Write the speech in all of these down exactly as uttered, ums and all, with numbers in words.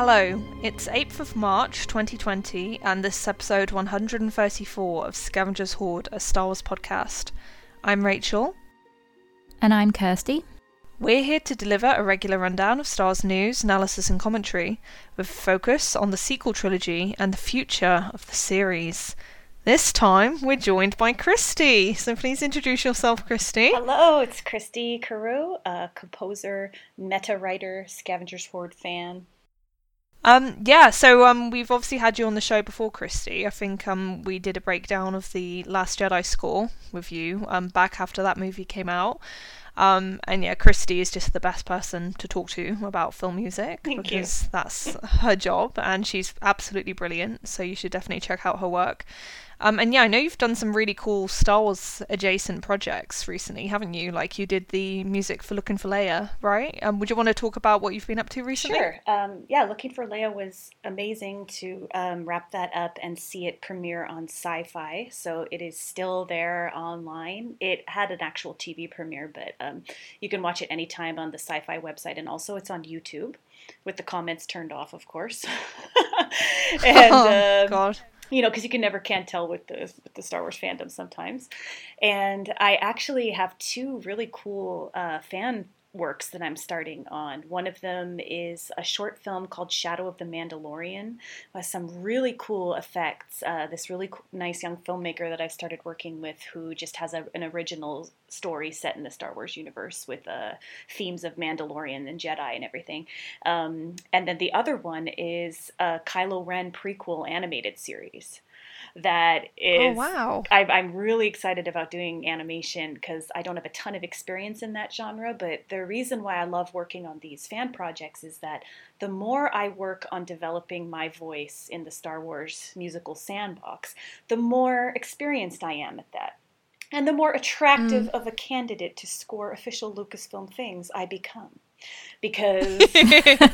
Hello, it's eighth of March twenty twenty and this is episode one hundred thirty-four of Scavenger's Hoard, a Star Wars podcast. I'm Rachel. And I'm Kirsty. We're here to deliver a regular rundown of Star Wars news, analysis and commentary, with focus on the sequel trilogy and the future of the series. This time we're joined by Kristy, so please introduce yourself, Kristy. Hello, it's Kristy Carew, a composer, meta-writer, Scavenger's Hoard fan. Um, yeah, so um, we've obviously had you on the show before, Kristy. I think um, we did a breakdown of the Last Jedi score with you um, back after that movie came out. Um, and yeah, Kristy is just the best person to talk to about film music. Thank because you. That's her job and she's absolutely brilliant. So you should definitely check out her work. Um, and yeah, I know you've done some really cool Star Wars adjacent projects recently, haven't you? Like you did the music for Looking for Leia, right? Um, would you want to talk about what you've been up to recently? Sure. Um, yeah, Looking for Leia was amazing to um, wrap that up and see it premiere on Syfy. So it is still there online. It had an actual T V premiere, but um, you can watch it anytime on the Syfy website. And also it's on YouTube with the comments turned off, of course. and, oh, um, God. You know, because you can never can tell with the with the Star Wars fandom sometimes. And I actually have two really cool uh, fan works that I'm starting on. One of them is a short film called Shadow of the Mandalorian with some really cool effects. Uh, this really co- nice young filmmaker that I've started working with who just has a, an original story set in the Star Wars universe with uh, themes of Mandalorian and Jedi and everything. Um, and then the other one is a Kylo Ren prequel animated series. That is, oh, wow. I, I'm really excited about doing animation because I don't have a ton of experience in that genre, but the reason why I love working on these fan projects is that the more I work on developing my voice in the Star Wars musical sandbox, the more experienced I am at that. And the more attractive mm. of a candidate to score official Lucasfilm things I become. Because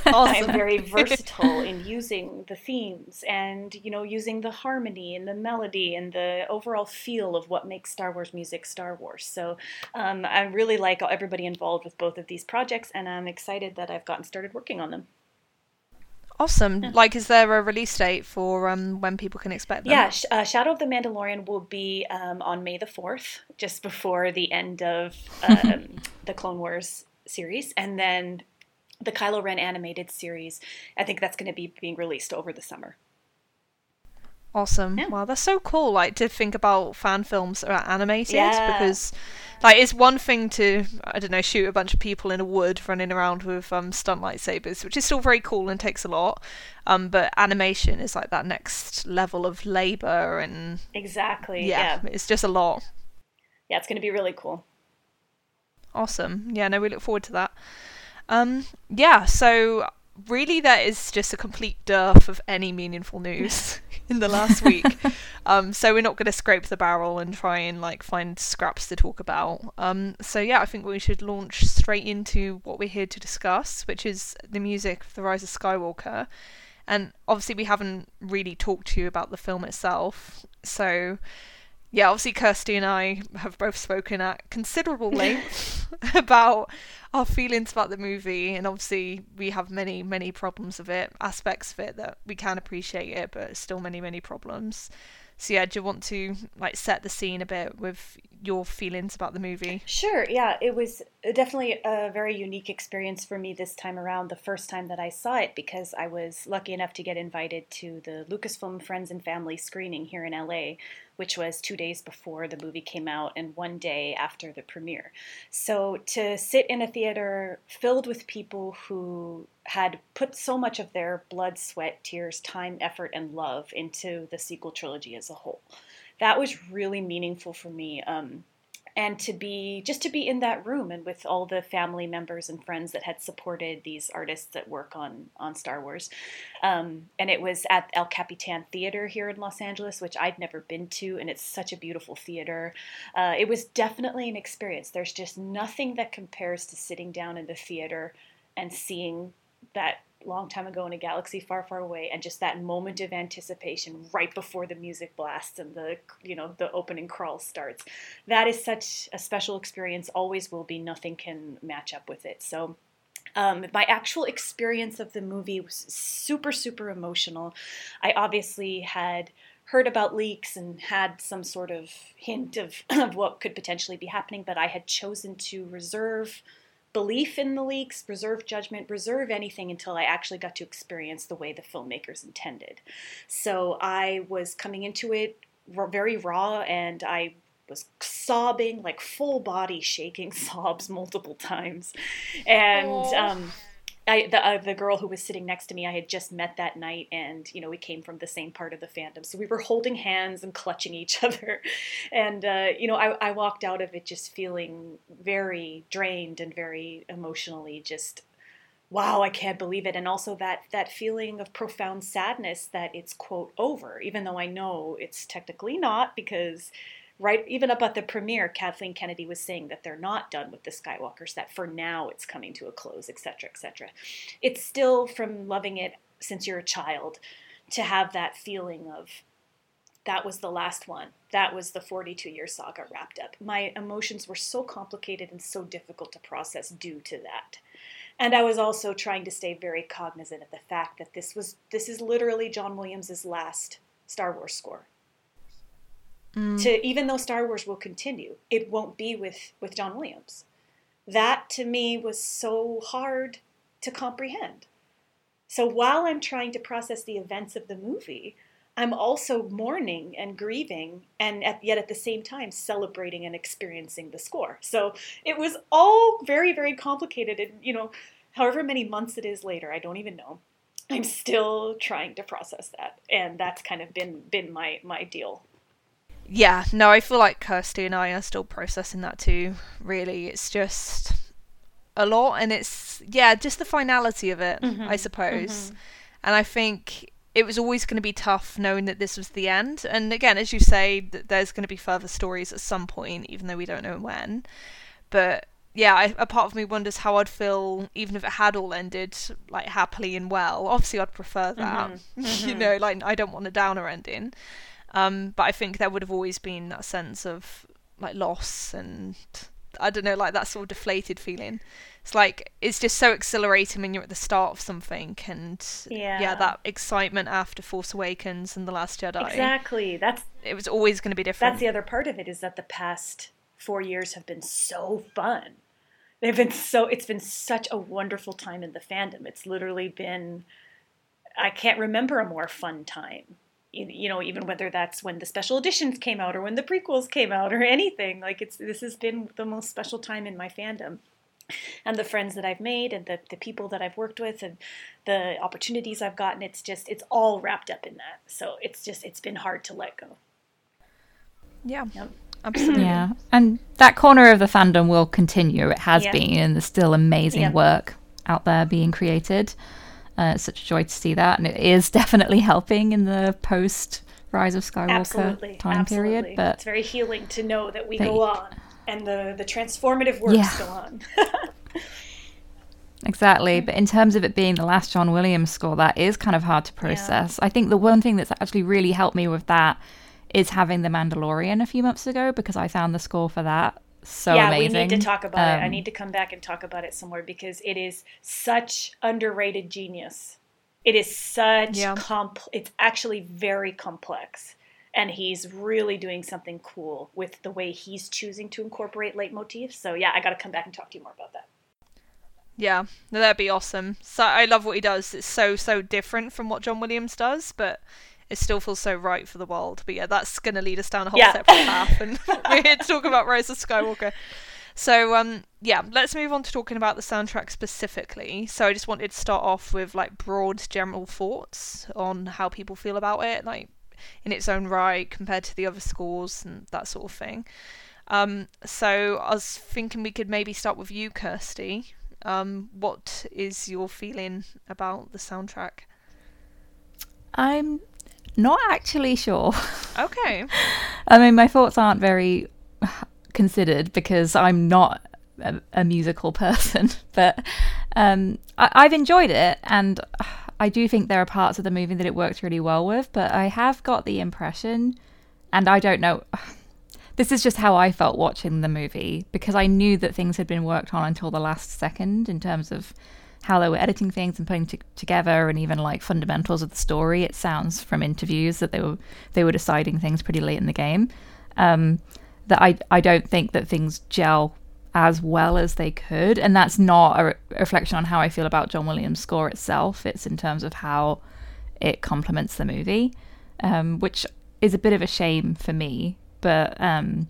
I'm very versatile in using the themes and, you know, using the harmony and the melody and the overall feel of what makes Star Wars music Star Wars. So um, I really like everybody involved with both of these projects, and I'm excited that I've gotten started working on them. Awesome. Yeah. Like, is there a release date for um, when people can expect them? Yeah, uh, Shadow of the Mandalorian will be um, on May the fourth, just before the end of um, the Clone Wars series, and then the Kylo Ren animated series. I think that's going to be being released over the summer. Awesome. Yeah. Wow, that's so cool, like, to think about fan films that are animated, yeah. because, like, it's one thing to, I don't know, shoot a bunch of people in a wood running around with um, stunt lightsabers, which is still very cool and takes a lot, um, but animation is, like, that next level of labor and... Exactly, yeah. yeah. It's just a lot. Yeah, it's going to be really cool. Awesome. Yeah, no, we look forward to that. Um, yeah, so really there is just a complete dearth of any meaningful news in the last week. um, so we're not going to scrape the barrel and try and like find scraps to talk about. Um, so yeah, I think we should launch straight into what we're here to discuss, which is the music of The Rise of Skywalker. And obviously we haven't really talked to you about the film itself, so... Yeah, obviously Kirsty and I have both spoken at considerable length about our feelings about the movie, and obviously we have many, many problems of it, aspects of it that we can appreciate it, but still many, many problems. So yeah, do you want to like set the scene a bit with your feelings about the movie? Sure, yeah. It was definitely a very unique experience for me this time around, the first time that I saw it, because I was lucky enough to get invited to the Lucasfilm Friends and Family screening here in L A, which was two days before the movie came out and one day after the premiere. So to sit in a theater filled with people who had put so much of their blood, sweat, tears, time, effort, and love into the sequel trilogy as a whole. That was really meaningful for me. Um, and to be, just to be in that room and with all the family members and friends that had supported these artists that work on, on Star Wars. Um, and it was at El Capitan Theater here in Los Angeles, which I'd never been to, and it's such a beautiful theater. Uh, it was definitely an experience. There's just nothing that compares to sitting down in the theater and seeing that long time ago in a galaxy far, far away, and just that moment of anticipation right before the music blasts and the, you know, the opening crawl starts. That is such a special experience, always will be. Nothing can match up with it. So Um, my actual experience of the movie was super, super emotional. I obviously had heard about leaks and had some sort of hint of, of what could potentially be happening, but I had chosen to reserve belief in the leaks, reserve judgment, reserve anything until I actually got to experience the way the filmmakers intended. So I was coming into it very raw, and I was sobbing, like full body shaking sobs multiple times. And um, I, the, uh, the girl who was sitting next to me, I had just met that night, and, you know, we came from the same part of the fandom. So we were holding hands and clutching each other. And, uh, you know, I, I walked out of it just feeling very drained and very emotionally just, wow, I can't believe it. And also that, that feeling of profound sadness that it's, quote, over, even though I know it's technically not, because... Right, even up at the premiere, Kathleen Kennedy was saying that they're not done with the Skywalkers, that for now it's coming to a close, et cetera, et cetera. It's still, from loving it since you're a child, to have that feeling of, that was the last one, that was the forty-two-year saga wrapped up. My emotions were so complicated and so difficult to process due to that. And I was also trying to stay very cognizant of the fact that this was this is literally John Williams' last Star Wars score. To, even though Star Wars will continue, it won't be with, with John Williams. That, to me, was so hard to comprehend. So while I'm trying to process the events of the movie, I'm also mourning and grieving, and at, yet at the same time celebrating and experiencing the score. So it was all very, very complicated. And, you know, however many months it is later, I don't even know, I'm still trying to process that. And that's kind of been, been my, my deal. Yeah, no, I feel like Kirsty and I are still processing that too, really. It's just a lot, and it's, yeah, just the finality of it, mm-hmm. I suppose. Mm-hmm. And I think it was always going to be tough knowing that this was the end. And again, as you say, that there's going to be further stories at some point, even though we don't know when. But yeah, I, a part of me wonders how I'd feel, even if it had all ended, like, happily and well. Obviously, I'd prefer that. Mm-hmm. Mm-hmm. You know, like, I don't want a downer ending. Um, but I think there would have always been that sense of, like, loss and, I don't know, like, that sort of deflated feeling. It's like, it's just so exhilarating when you're at the start of something. And, yeah, yeah that excitement after Force Awakens and The Last Jedi. Exactly. That's It was always going to be different. That's the other part of it, is that the past four years have been so fun. They've been so, it's been such a wonderful time in the fandom. It's literally been, I can't remember a more fun time. You know, even whether that's when the special editions came out or when the prequels came out or anything, like, it's, this has been the most special time in my fandom, and the friends that I've made and the, the people that I've worked with and the opportunities I've gotten. It's just, it's all wrapped up in that. So it's just, it's been hard to let go. Yeah, yep. Absolutely. Yeah. And that corner of the fandom will continue. It has yeah. been, and there's still amazing yeah. work out there being created. Uh, it's such a joy to see that, and it is definitely helping in the post Rise of Skywalker absolutely, time absolutely. period. But it's very healing to know that we they, go on, and the, the transformative works yeah. go on. Exactly, but in terms of it being the last John Williams score, that is kind of hard to process. Yeah. I think the one thing that's actually really helped me with that is having The Mandalorian a few months ago, because I found the score for that so yeah, amazing. Yeah, we need to talk about um, it. I need to come back and talk about it somewhere, because it is such underrated genius. It is such yeah. compl- it's actually very complex, and he's really doing something cool with the way he's choosing to incorporate leitmotifs. So yeah, I got to come back and talk to you more about that. Yeah, no, that'd be awesome. So I love what he does. It's so, so different from what John Williams does, but it still feels so right for the world. But yeah, that's going to lead us down a whole yeah. separate path. And we're here to talk about Rise of Skywalker. So um, yeah, let's move on to talking about the soundtrack specifically. So I just wanted to start off with, like, broad general thoughts on how people feel about it, like, in its own right, compared to the other scores and that sort of thing. Um, so I was thinking we could maybe start with you, Kirsty. Um, what is your feeling about the soundtrack? I'm... Not actually sure. Okay. I mean, my thoughts aren't very considered, because I'm not a, a musical person, but um, I, I've enjoyed it, and I do think there are parts of the movie that it works really well with, but I have got the impression, and I don't know, this is just how I felt watching the movie, because I knew that things had been worked on until the last second in terms of how they were editing things and putting t- together and even like fundamentals of the story. It sounds from interviews that they were they were deciding things pretty late in the game. Um, that I, I don't think that things gel as well as they could. And that's not a re- reflection on how I feel about John Williams' score itself. It's in terms of how it complements the movie, um, which is a bit of a shame for me. But um,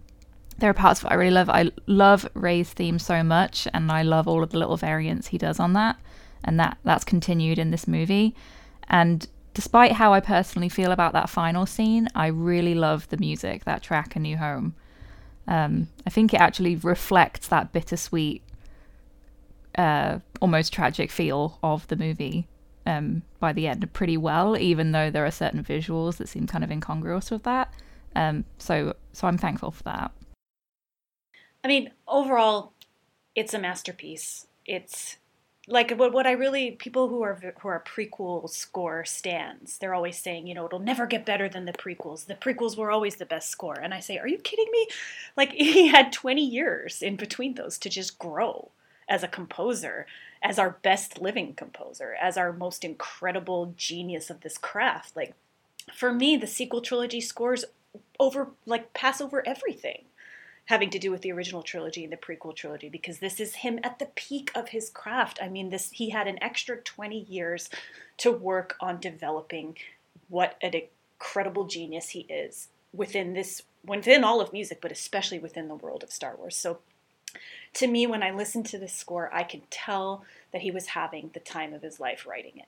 there are parts that I really love. I love Ray's theme so much, and I love all of the little variants he does on that. And that that's continued in this movie. And despite how I personally feel about that final scene, I really love the music, that track, A New Home. Um, I think it actually reflects that bittersweet, uh, almost tragic feel of the movie um, by the end pretty well, even though there are certain visuals that seem kind of incongruous with that. Um, so, so I'm thankful for that. I mean, overall, it's a masterpiece. It's like what what I really, people who are who are prequel score stans, they're always saying, you know, it'll never get better than the prequels. The prequels were always the best score. And I say, are you kidding me? Like, he had twenty years in between those to just grow as a composer, as our best living composer, as our most incredible genius of this craft. Like, for me, the sequel trilogy scores over, like, pass over everything having to do with the original trilogy and the prequel trilogy, because this is him at the peak of his craft. I mean, this he had an extra twenty years to work on developing what an incredible genius he is within this, within all of music, but especially within the world of Star Wars. So to me, when I listen to this score, I can tell that he was having the time of his life writing it.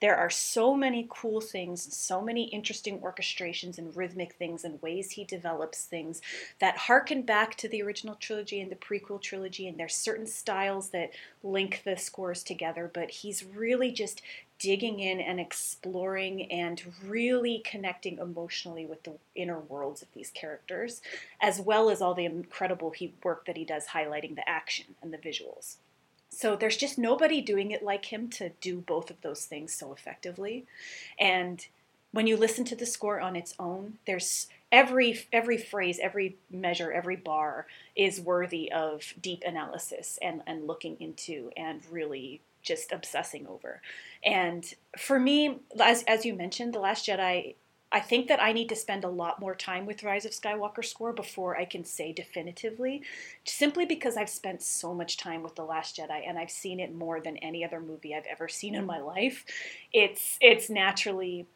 There are so many cool things, so many interesting orchestrations and rhythmic things and ways he develops things that harken back to the original trilogy and the prequel trilogy, and there's certain styles that link the scores together, but he's really just digging in and exploring and really connecting emotionally with the inner worlds of these characters, as well as all the incredible he, work that he does highlighting the action and the visuals. So there's just nobody doing it like him to do both of those things so effectively. And when you listen to the score on its own, there's every every phrase, every measure, every bar is worthy of deep analysis and, and looking into and really just obsessing over. And for me, as as you mentioned, The Last Jedi, I think that I need to spend a lot more time with Rise of Skywalker score before I can say definitively, simply because I've spent so much time with The Last Jedi and I've seen it more than any other movie I've ever seen in my life. It's it's naturally,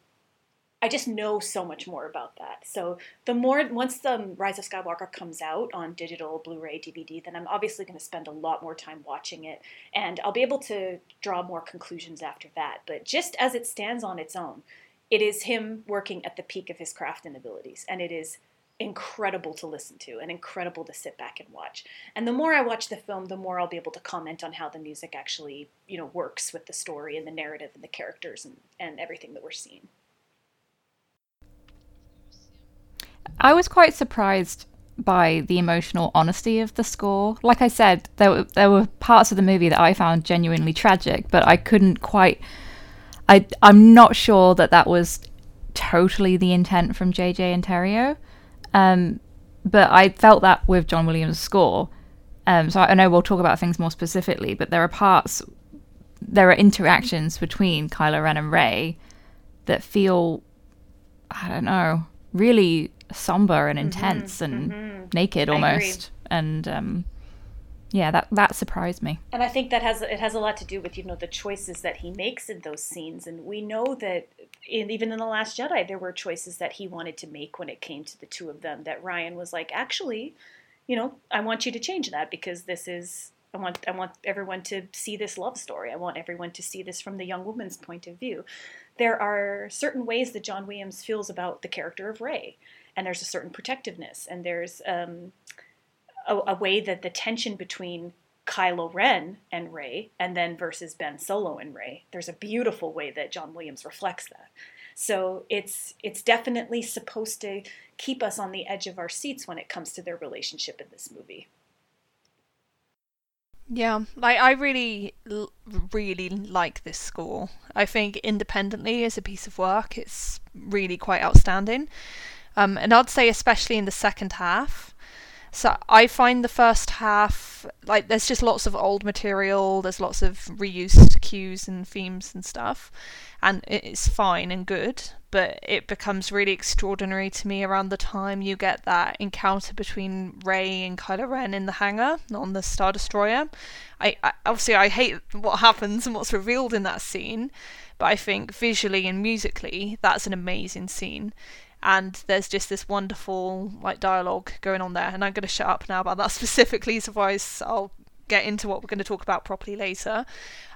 I just know so much more about that. So the more, once the Rise of Skywalker comes out on digital, Blu-ray, D V D, then I'm obviously going to spend a lot more time watching it, and I'll be able to draw more conclusions after that. But just as it stands on its own, it is him working at the peak of his craft and abilities, and it is incredible to listen to and incredible to sit back and watch. And the more I watch the film, the more I'll be able to comment on how the music actually, you know, works with the story and the narrative and the characters and, and everything that we're seeing. I was quite surprised by the emotional honesty of the score. Like I said, there were, there were parts of the movie that I found genuinely tragic, but I couldn't quite... I, I'm not sure that that was totally the intent from J J and Terrio, um, but I felt that with John Williams' score. Um, so I know we'll talk about things more specifically, but there are parts, there are interactions between Kylo Ren and Rey that feel, I don't know, really somber and intense, mm-hmm, and mm-hmm. naked almost. And um, yeah, that, that surprised me. And I think that has it has a lot to do with, you know, the choices that he makes in those scenes. And we know that in, even in The Last Jedi, there were choices that he wanted to make when it came to the two of them that Ryan was like, actually, you know, I want you to change that because this is, I want I want everyone to see this love story. I want everyone to see this from the young woman's point of view. There are certain ways that John Williams feels about the character of Rey. And there's a certain protectiveness. And there's... um. A, a way that the tension between Kylo Ren and Rey, and then versus Ben Solo and Rey, there's a beautiful way that John Williams reflects that. So it's it's definitely supposed to keep us on the edge of our seats when it comes to their relationship in this movie. Yeah, like I really, really like this score. I think independently as a piece of work, it's really quite outstanding. Um, and I'd say especially in the second half. So I find the first half, like, there's just lots of old material, there's lots of reused cues and themes and stuff, and it's fine and good, but it becomes really extraordinary to me around the time you get that encounter between Rey and Kylo Ren in the hangar on the Star Destroyer. I, I obviously I hate what happens and what's revealed in that scene, but I think visually and musically that's an amazing scene. And there's just this wonderful like dialogue going on there. And I'm going to shut up now about that specifically, so otherwise I'll get into what we're going to talk about properly later.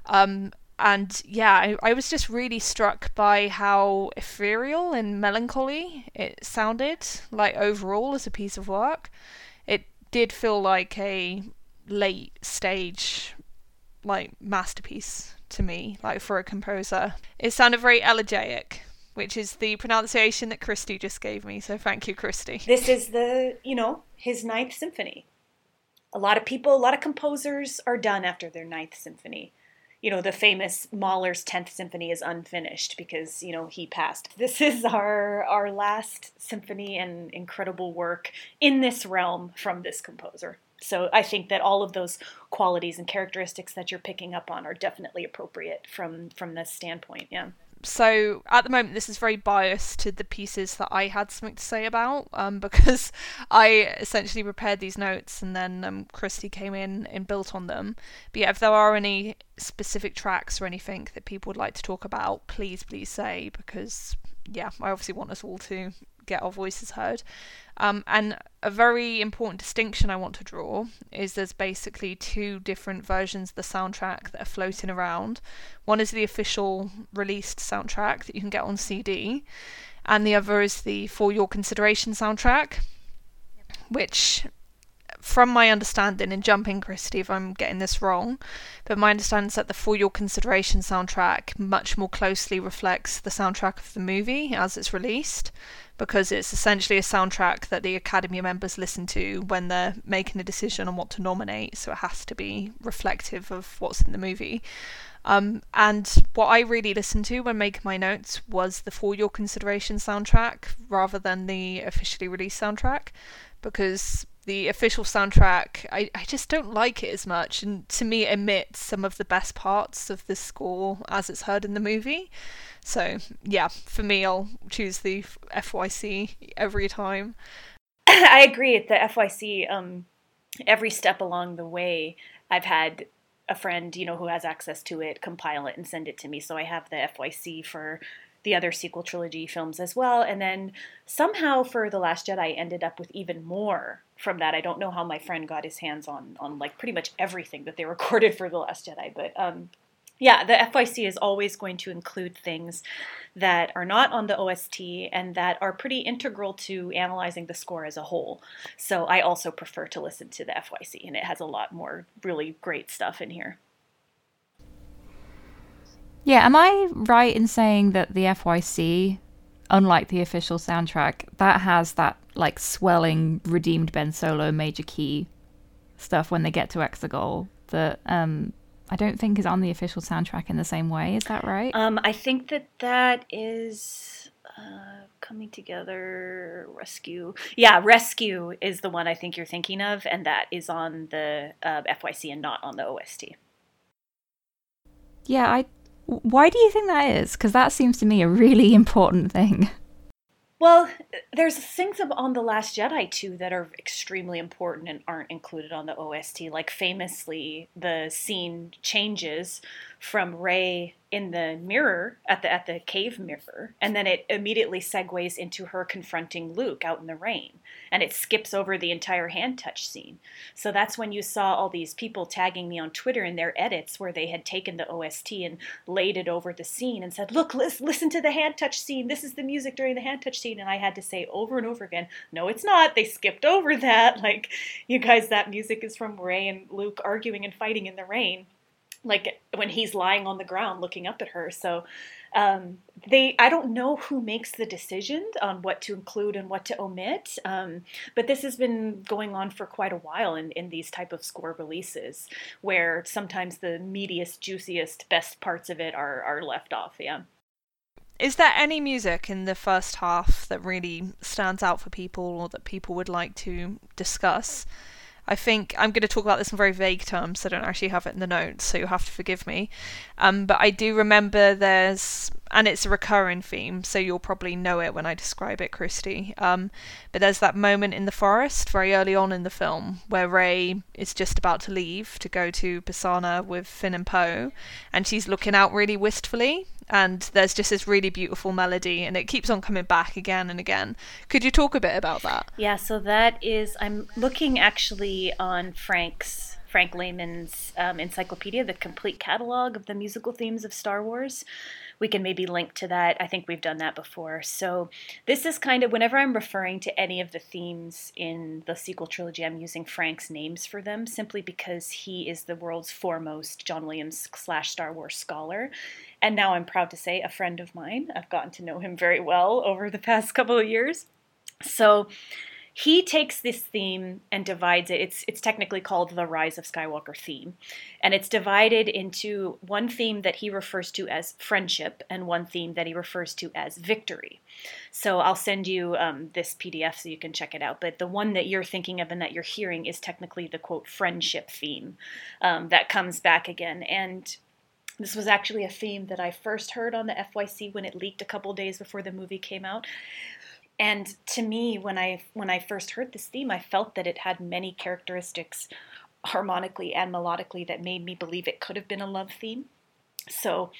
Um, and yeah, I, I was just really struck by how ethereal and melancholy it sounded, like overall as a piece of work. It did feel like a late stage like masterpiece to me, like for a composer. It sounded very elegiac, which is the pronunciation that Kristy just gave me. So thank you, Kristy. This is the, you know, his Ninth Symphony. A lot of people, a lot of composers are done after their Ninth Symphony. You know, the famous Mahler's Tenth Symphony is unfinished because, you know, he passed. This is our our last symphony and incredible work in this realm from this composer. So I think that all of those qualities and characteristics that you're picking up on are definitely appropriate from, from this standpoint, yeah. So at the moment, this is very biased to the pieces that I had something to say about, um, because I essentially prepared these notes and then um, Kristy came in and built on them. But yeah, if there are any specific tracks or anything that people would like to talk about, please, please say, because yeah, I obviously want us all to get our voices heard. Um, and a very important distinction I want to draw is there's basically two different versions of the soundtrack that are floating around. One is the official released soundtrack that you can get on C D, and the other is the For Your Consideration soundtrack, which, from my understanding, and jump in, Kristy, if I'm getting this wrong, but my understanding is that the For Your Consideration soundtrack much more closely reflects the soundtrack of the movie as it's released, because it's essentially a soundtrack that the Academy members listen to when they're making a decision on what to nominate, so it has to be reflective of what's in the movie. Um, and what I really listened to when making my notes was the For Your Consideration soundtrack rather than the officially released soundtrack, because the official soundtrack, I, I just don't like it as much, and to me it omits some of the best parts of the score as it's heard in the movie. So yeah, for me, I'll choose the F Y C every time. I agree. The F Y C, um, every step along the way, I've had a friend, you know, who has access to it, compile it and send it to me. So I have the F Y C for the other sequel trilogy films as well. And then somehow for The Last Jedi, I ended up with even more from that. I don't know how my friend got his hands on, on like pretty much everything that they recorded for The Last Jedi. But um, yeah, the F Y C is always going to include things that are not on the O S T and that are pretty integral to analyzing the score as a whole. So I also prefer to listen to the F Y C, and it has a lot more really great stuff in here. Yeah, am I right in saying that the F Y C, unlike the official soundtrack, that has that like swelling redeemed Ben Solo major key stuff when they get to Exegol that um, I don't think is on the official soundtrack in the same way? Is that right? Um, I think that that is uh, Coming Together, Rescue. Yeah, Rescue is the one I think you're thinking of, and that is on the uh, F Y C and not on the O S T. Yeah, I... Why do you think that is? Because that seems to me a really important thing. Well, there's things on The Last Jedi, too, that are extremely important and aren't included on the O S T. Like, famously, the scene changes from Rey in the mirror, at the at the cave mirror, and then it immediately segues into her confronting Luke out in the rain. And it skips over the entire hand touch scene. So that's when you saw all these people tagging me on Twitter in their edits where they had taken the O S T and laid it over the scene and said, look, listen, listen to the hand touch scene. This is the music during the hand touch scene. And I had to say over and over again, no, it's not. They skipped over that. Like, you guys, that music is from Rey and Luke arguing and fighting in the rain, like when he's lying on the ground looking up at her. So um, they, I don't know who makes the decision on what to include and what to omit, um, but this has been going on for quite a while in, in these type of score releases, where sometimes the meatiest, juiciest, best parts of it are, are left off, yeah. Is there any music in the first half that really stands out for people or that people would like to discuss? I think I'm going to talk about this in very vague terms. I don't actually have it in the notes, so you'll have to forgive me. Um, but I do remember there's, and it's a recurring theme, so you'll probably know it when I describe it, Kristy. Um, but there's that moment in the forest very early on in the film where Rey is just about to leave to go to Pisana with Finn and Poe, and she's looking out really wistfully, and there's just this really beautiful melody, and it keeps on coming back again and again. Could you talk a bit about that? Yeah, so that is, I'm looking actually on Frank's, Frank Lehman's um, encyclopedia, the complete catalog of the musical themes of Star Wars. We can maybe link to that. I think we've done that before. So this is kind of, whenever I'm referring to any of the themes in the sequel trilogy, I'm using Frank's names for them simply because he is the world's foremost John Williams slash Star Wars scholar. And now I'm proud to say a friend of mine. I've gotten to know him very well over the past couple of years. So he takes this theme and divides it. It's it's technically called the Rise of Skywalker theme. And it's divided into one theme that he refers to as friendship and one theme that he refers to as victory. So I'll send you um, this P D F so you can check it out. But the one that you're thinking of and that you're hearing is technically the, quote, friendship theme um, that comes back again. And this was actually a theme that I first heard on the F Y C when it leaked a couple days before the movie came out. And to me, when I when I first heard this theme, I felt that it had many characteristics harmonically and melodically that made me believe it could have been a love theme. So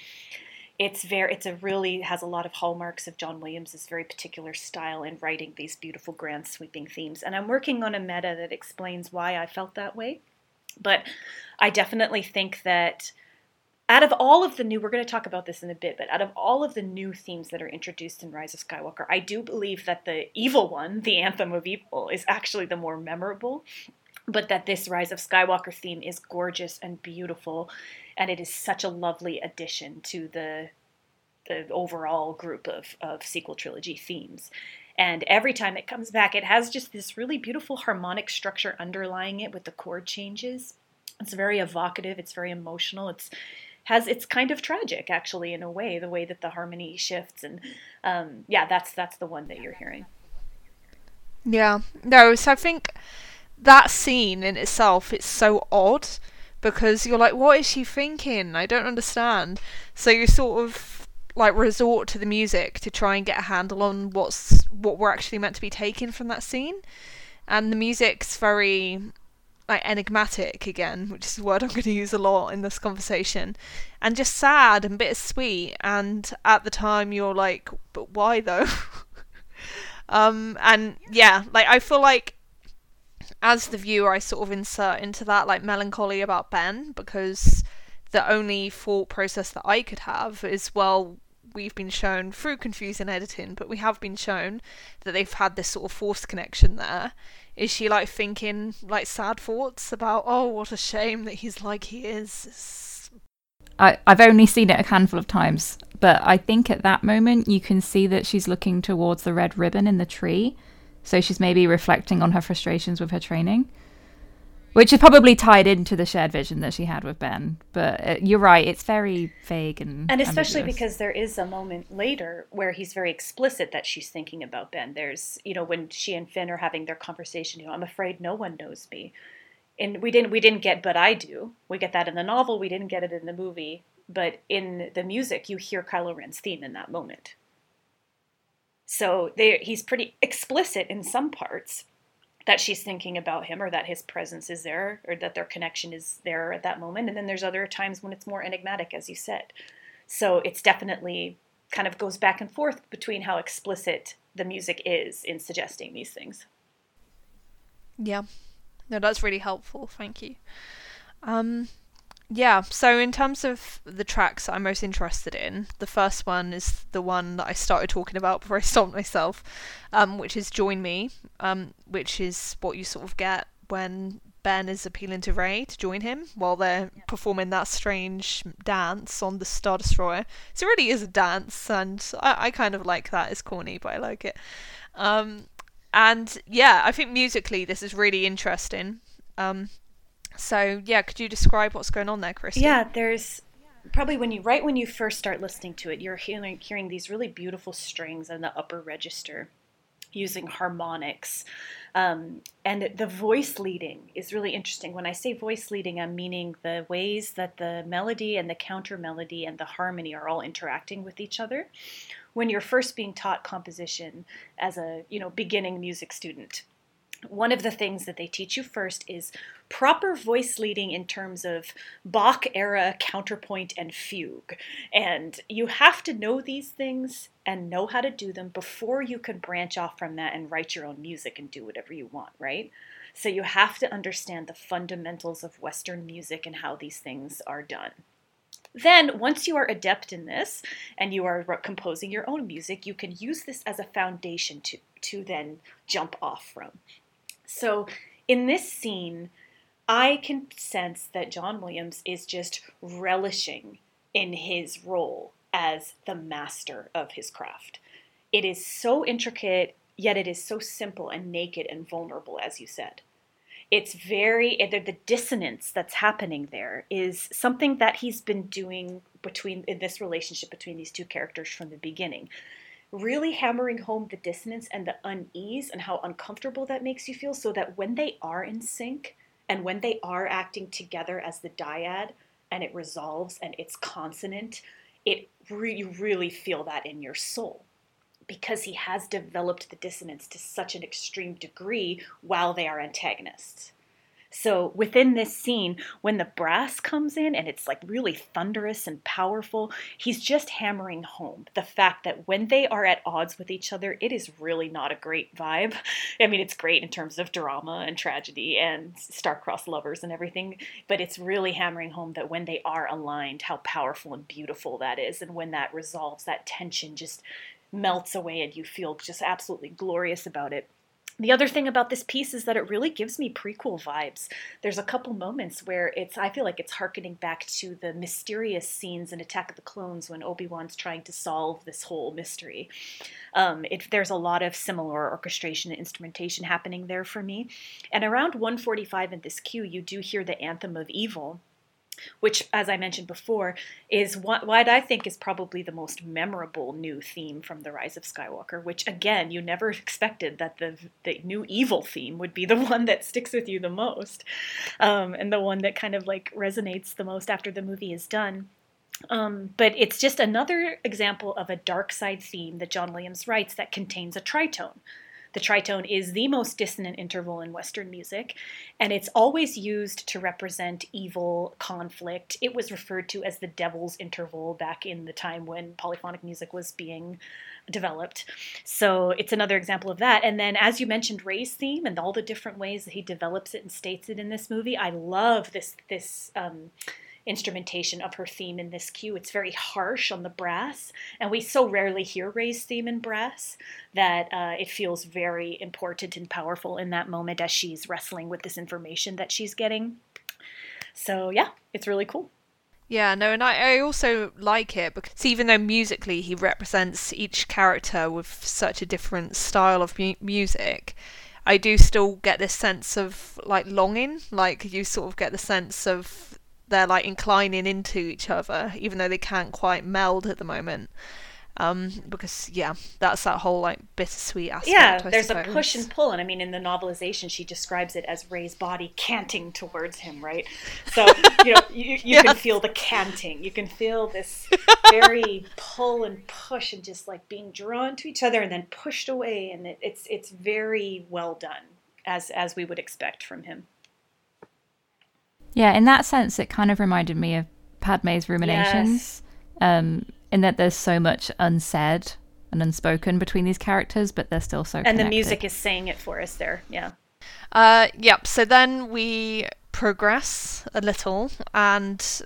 it's very, it's a really, has a lot of hallmarks of John Williams' very particular style in writing these beautiful grand sweeping themes. And I'm working on a meta that explains why I felt that way. But I definitely think that out of all of the new, we're going to talk about this in a bit, but out of all of the new themes that are introduced in Rise of Skywalker, I do believe that the evil one, the Anthem of Evil, is actually the more memorable, but that this Rise of Skywalker theme is gorgeous and beautiful, and it is such a lovely addition to the the overall group of, of sequel trilogy themes. And every time it comes back, it has just this really beautiful harmonic structure underlying it with the chord changes. It's very evocative, it's very emotional, it's Has it's kind of tragic, actually, in a way, the way that the harmony shifts. And um, yeah, that's that's the one that you're hearing. Yeah. No, so I think that scene in itself, it's so odd because you're like, what is she thinking? I don't understand. So you sort of like resort to the music to try and get a handle on what's what we're actually meant to be taking from that scene. And the music's very like enigmatic again, which is a word I'm going to use a lot in this conversation, and just sad and bittersweet, and at the time you're like, but why though? um and yeah, like I feel like as the viewer I sort of insert into that like melancholy about Ben, because the only thought process that I could have is, well, we've been shown through confusing editing, but we have been shown that they've had this sort of forced connection there. Is she like thinking like sad thoughts about, oh, what a shame that he's like he is? I, I've only seen it a handful of times, but I think at that moment you can see that she's looking towards the red ribbon in the tree. So she's maybe reflecting on her frustrations with her training, which is probably tied into the shared vision that she had with Ben. But uh, you're right, it's very vague and And especially ambiguous. Because there is a moment later where he's very explicit that she's thinking about Ben. There's, you know, when she and Finn are having their conversation, you know, I'm afraid no one knows me. And we didn't, we didn't get, but I do. We get that in the novel, we didn't get it in the movie. But in the music, you hear Kylo Ren's theme in that moment. So they, he's pretty explicit in some parts that she's thinking about him, or that his presence is there, or that their connection is there at that moment. And then there's other times when it's more enigmatic, as you said. So it's definitely kind of goes back and forth between how explicit the music is in suggesting these things. Yeah. No, that's really helpful. Thank you. Um, yeah. So in terms of the tracks that I'm most interested in, the first one is the one that I started talking about before I stopped myself, um, which is Join Me, um, which is what you sort of get when Ben is appealing to Rey to join him while they're yeah. performing that strange dance on the Star Destroyer. So it really is a dance, and I, I kind of like that. It's corny, but I like it. Um, and yeah, I think musically this is really interesting. Um, So, yeah, could you describe what's going on there, Kristy? Yeah, there's probably when you right when you first start listening to it, you're hearing, hearing these really beautiful strings on the upper register using harmonics. Um, and the voice leading is really interesting. When I say voice leading, I'm meaning the ways that the melody and the counter melody and the harmony are all interacting with each other. When you're first being taught composition as a, you know, beginning music student, one of the things that they teach you first is proper voice leading in terms of Bach era counterpoint and fugue. And you have to know these things and know how to do them before you can branch off from that and write your own music and do whatever you want, right? So you have to understand the fundamentals of Western music and how these things are done. Then, once you are adept in this and you are composing your own music, you can use this as a foundation to, to then jump off from. So in this scene, I can sense that John Williams is just relishing in his role as the master of his craft. It is so intricate, yet it is so simple and naked and vulnerable, as you said. It's very, the dissonance that's happening there is something that he's been doing between, in this relationship between these two characters from the beginning. Really hammering home the dissonance and the unease and how uncomfortable that makes you feel, so that when they are in sync and when they are acting together as the dyad and it resolves and it's consonant, it re- you really feel that in your soul. Because he has developed the dissonance to such an extreme degree while they are antagonists. So within this scene, when the brass comes in and it's like really thunderous and powerful, he's just hammering home the fact that when they are at odds with each other, it is really not a great vibe. I mean, it's great in terms of drama and tragedy and star-crossed lovers and everything, but it's really hammering home that when they are aligned, how powerful and beautiful that is. And when that resolves, that tension just melts away and you feel just absolutely glorious about it. The other thing about this piece is that it really gives me prequel vibes. There's a couple moments where it's, I feel like it's hearkening back to the mysterious scenes in Attack of the Clones when Obi-Wan's trying to solve this whole mystery. Um, it, there's a lot of similar orchestration and instrumentation happening there for me. And around one forty-five in this cue, you do hear the Anthem of Evil, which, as I mentioned before, is what, what I think is probably the most memorable new theme from The Rise of Skywalker, which, again, you never expected that the the new evil theme would be the one that sticks with you the most, um, and the one that kind of like resonates the most after the movie is done. Um, but it's just another example of a dark side theme that John Williams writes that contains a tritone. The tritone is the most dissonant interval in Western music, and it's always used to represent evil, conflict. It was referred to as the devil's interval back in the time when polyphonic music was being developed. So it's another example of that. And then, as you mentioned, Ray's theme and all the different ways that he develops it and states it in this movie. I love this this um instrumentation of her theme in this cue. It's very harsh on the brass, and we so rarely hear Ray's theme in brass that uh, it feels very important and powerful in that moment as she's wrestling with this information that she's getting. So yeah, it's really cool. Yeah, no, and I, I also like it because even though musically he represents each character with such a different style of mu- music, I do still get this sense of like longing, like you sort of get the sense of they're like inclining into each other, even though they can't quite meld at the moment. Um, because, yeah, that's that whole like bittersweet aspect. Yeah, I there's suppose. a push and pull. And I mean, in the novelization, she describes it as Ray's body canting towards him, right? So, you know, you, you yes. can feel the canting. You can feel this very pull and push and just like being drawn to each other and then pushed away. And it, it's it's very well done, as as we would expect from him. Yeah, in that sense, it kind of reminded me of Padmé's ruminations, yes. um, in that there's so much unsaid and unspoken between these characters, but they're still so connected. And the music is saying it for us there, yeah. Uh, yep, so then we progress a little, and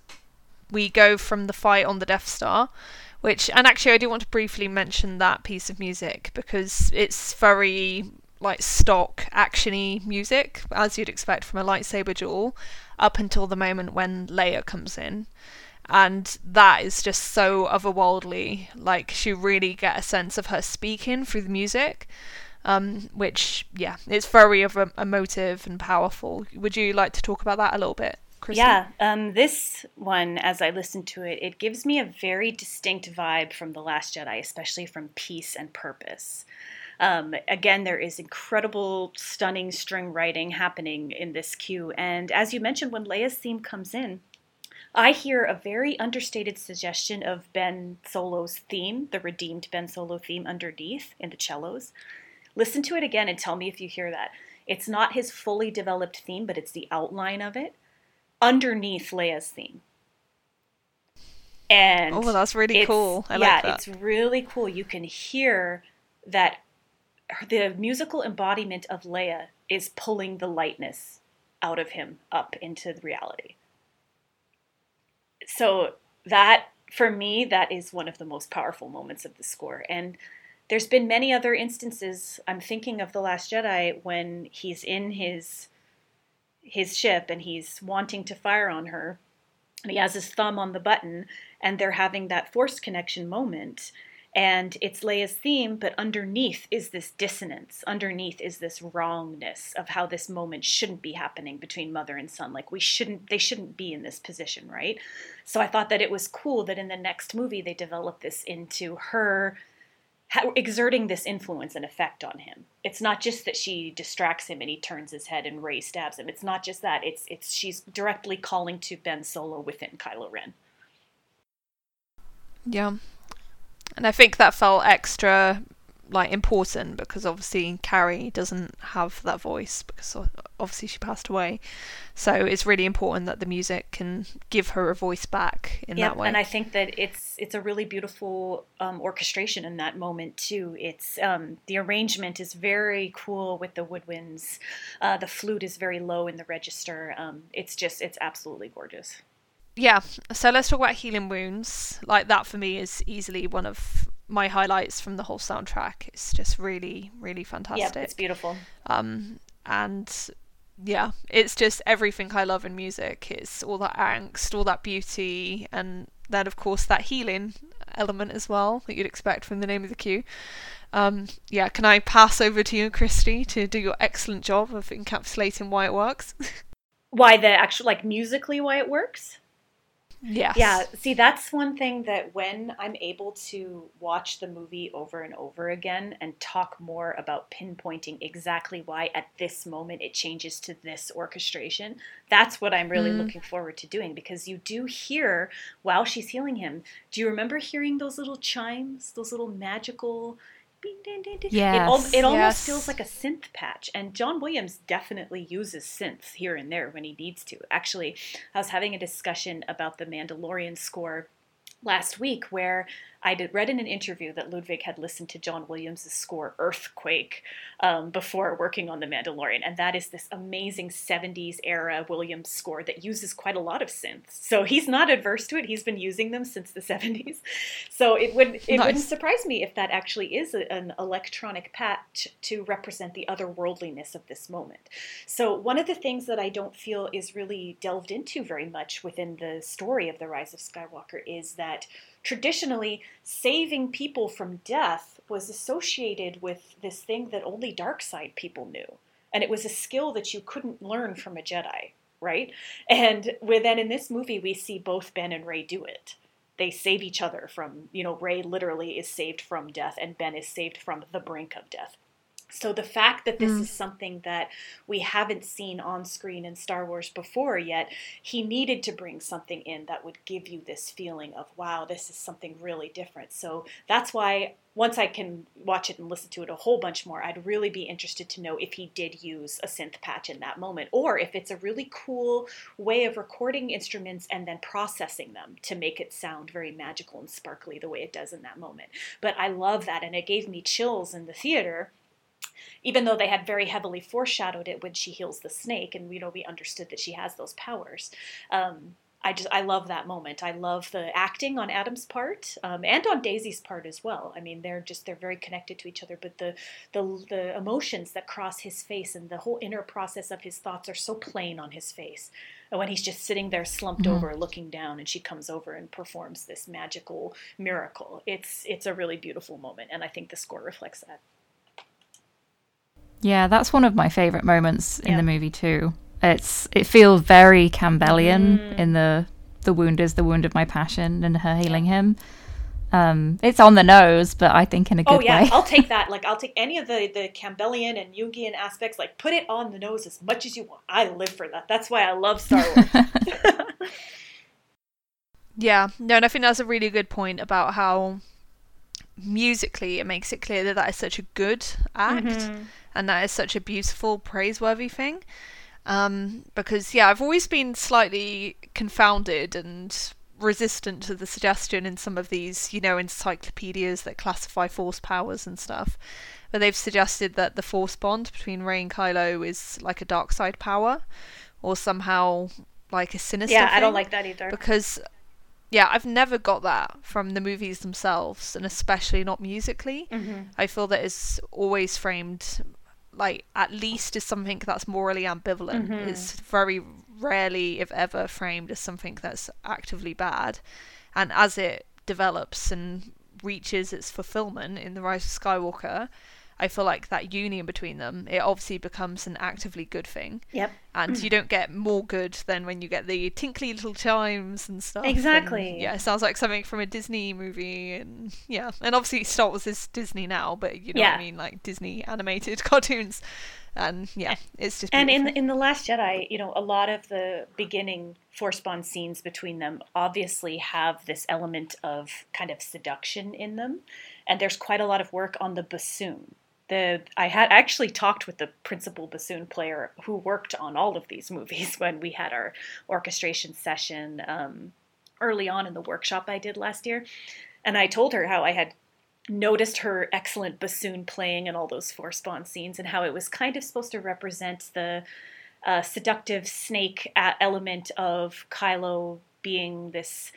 we go from the fight on the Death Star, which, and actually I do want to briefly mention that piece of music, because it's very like stock action-y music, as you'd expect from a lightsaber duel, up until the moment when Leia comes in. And that is just so otherworldly. Like, you really get a sense of her speaking through the music, um, which, yeah, it's very emotive and powerful. Would you like to talk about that a little bit? Kristy? Yeah, um, this one, as I listen to it, it gives me a very distinct vibe from The Last Jedi, especially from Peace and Purpose. Um, again, there is incredible, stunning string writing happening in this cue. And as you mentioned, when Leia's theme comes in, I hear a very understated suggestion of Ben Solo's theme, the redeemed Ben Solo theme underneath in the cellos. Listen to it again and tell me if you hear that. It's not his fully developed theme, but it's the outline of it underneath Leia's theme. And oh, that's really cool. I yeah, like that. Yeah, it's really cool. You can hear that the musical embodiment of Leia is pulling the lightness out of him up into the reality. So that, for me, that is one of the most powerful moments of the score. And there's been many other instances. I'm thinking of The Last Jedi when he's in his his ship and he's wanting to fire on her, and he has his thumb on the button, and they're having that force connection moment. And it's Leia's theme, but underneath is this dissonance. Underneath is this wrongness of how this moment shouldn't be happening between mother and son. Like, we shouldn't, they shouldn't be in this position, right? So I thought that it was cool that in the next movie they develop this into her exerting this influence and effect on him. It's not just that she distracts him and he turns his head and Rey stabs him. It's not just that. It's it's she's directly calling to Ben Solo within Kylo Ren. Yeah. And I think that felt extra, like, important because obviously Carrie doesn't have that voice because obviously she passed away. So it's really important that the music can give her a voice back in yep, that way. And I think that it's it's a really beautiful um, orchestration in that moment too. It's um, the arrangement is very cool with the woodwinds. Uh, the flute is very low in the register. Um, it's just it's absolutely gorgeous. Yeah, so let's talk about Healing Wounds. Like, that for me is easily one of my highlights from the whole soundtrack. It's just really, really fantastic. Yeah, it's beautiful. Um, and yeah, it's just everything I love in music. It's all that angst, all that beauty, and then of course that healing element as well that you'd expect from the name of the cue. Um, yeah, can I pass over to you, Kristy, to do your excellent job of encapsulating why it works? Why the actual, like, musically why it works? Yes. Yeah. See, that's one thing that when I'm able to watch the movie over and over again and talk more about pinpointing exactly why at this moment it changes to this orchestration, that's what I'm really mm. looking forward to doing, because you do hear, while she's healing him, do you remember hearing those little chimes, those little magical... Yes, it al- it yes. almost feels like a synth patch, and John Williams definitely uses synths here and there when he needs to. Actually, I was having a discussion about the Mandalorian score last week where I did, read in an interview that Ludwig had listened to John Williams' score Earthquake um, before working on The Mandalorian, and that is this amazing seventies era Williams score that uses quite a lot of synths. So he's not adverse to it. He's been using them since the seventies. So it, would, it nice. wouldn't surprise me if that actually is a, an electronic patch to represent the otherworldliness of this moment. So one of the things that I don't feel is really delved into very much within the story of The Rise of Skywalker is that traditionally, saving people from death was associated with this thing that only Darkseid people knew. And it was a skill that you couldn't learn from a Jedi, right? And then in this movie, we see both Ben and Rey do it. They save each other from, you know, Rey literally is saved from death and Ben is saved from the brink of death. So the fact that this mm. is something that we haven't seen on screen in Star Wars before yet, he needed to bring something in that would give you this feeling of, wow, this is something really different. So that's why once I can watch it and listen to it a whole bunch more, I'd really be interested to know if he did use a synth patch in that moment, or if it's a really cool way of recording instruments and then processing them to make it sound very magical and sparkly the way it does in that moment. But I love that, and it gave me chills in the theater, even though they had very heavily foreshadowed it when she heals the snake, and, you know, we understood that she has those powers. Um, I just, I love that moment. I love the acting on Adam's part um, and on Daisy's part as well. I mean, they're just, they're very connected to each other, but the, the, the emotions that cross his face and the whole inner process of his thoughts are so plain on his face. And when he's just sitting there slumped mm-hmm. over, looking down, and she comes over and performs this magical miracle, it's, it's a really beautiful moment. And I think the score reflects that. Yeah, that's one of my favourite moments in yeah. the movie too. It's it feels very Campbellian mm. in the the wound is the wound of my passion and her healing him. Um, it's on the nose, but I think in a good way. Oh yeah, way. I'll take that. Like I'll take any of the, the Campbellian and Jungian aspects. Like put it on the nose as much as you want. I live for that. That's why I love Star Wars. Yeah, no, and I think that's a really good point about how musically it makes it clear that that is such a good act, mm-hmm. and that is such a beautiful, praiseworthy thing. Um, because yeah, I've always been slightly confounded and resistant to the suggestion in some of these, you know, encyclopedias that classify force powers and stuff, but they've suggested that the force bond between Rey and Kylo is like a dark side power or somehow like a sinister yeah thing. I don't like that either, because yeah I've never got that from the movies themselves, and especially not musically. Mm-hmm. I feel that it's always framed like at least as something that's morally ambivalent. Mm-hmm. It's very rarely, if ever, framed as something that's actively bad. And as it develops and reaches its fulfillment in The Rise of Skywalker, I feel like that union between them, it obviously becomes an actively good thing. Yep. And you don't get more good than when you get the tinkly little chimes and stuff. Exactly. And yeah, it sounds like something from a Disney movie. And yeah, and obviously Star Wars is Disney now, but you know yeah. what I mean, like Disney animated cartoons. And yeah, it's just beautiful. And in in The Last Jedi, you know, a lot of the beginning Forceborn scenes between them obviously have this element of kind of seduction in them. And there's quite a lot of work on the bassoon. The, I had actually talked with the principal bassoon player who worked on all of these movies when we had our orchestration session um, early on in the workshop I did last year. And I told her how I had noticed her excellent bassoon playing in all those Forceborn scenes and how it was kind of supposed to represent the uh, seductive snake element of Kylo being this,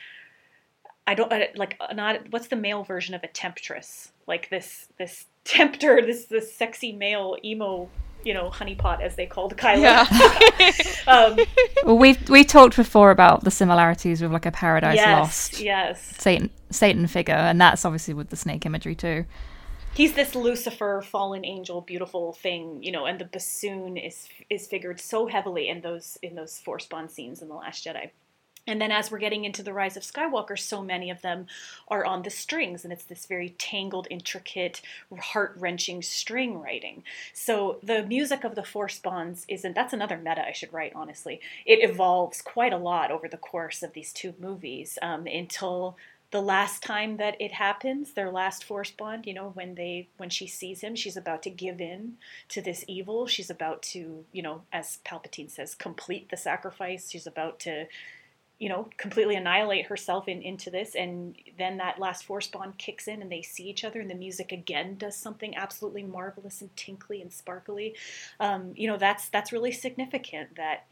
I don't, like, not, what's the male version of a temptress? Like this, this, tempter, this this sexy male emo, you know, honeypot as they called Kylo. Yeah. um, well, we've we talked before about the similarities with like a Paradise yes, Lost, yes, Satan Satan figure, and that's obviously with the snake imagery too. He's this Lucifer, fallen angel, beautiful thing, you know, and the bassoon is is figured so heavily in those in those Forceborn scenes in The Last Jedi. And then as we're getting into The Rise of Skywalker, so many of them are on the strings, and it's this very tangled, intricate, heart-wrenching string writing. So the music of the Force Bonds isn't, that's another meta I should write, honestly. It evolves quite a lot over the course of these two movies um, until the last time that it happens, their last Force Bond, you know, when they, when she sees him, she's about to give in to this evil. She's about to, you know, as Palpatine says, complete the sacrifice. She's about to, you know, completely annihilate herself in, into this. And then that last Force Bond kicks in and they see each other, and the music again does something absolutely marvelous and tinkly and sparkly. Um, you know, that's that's really significant, that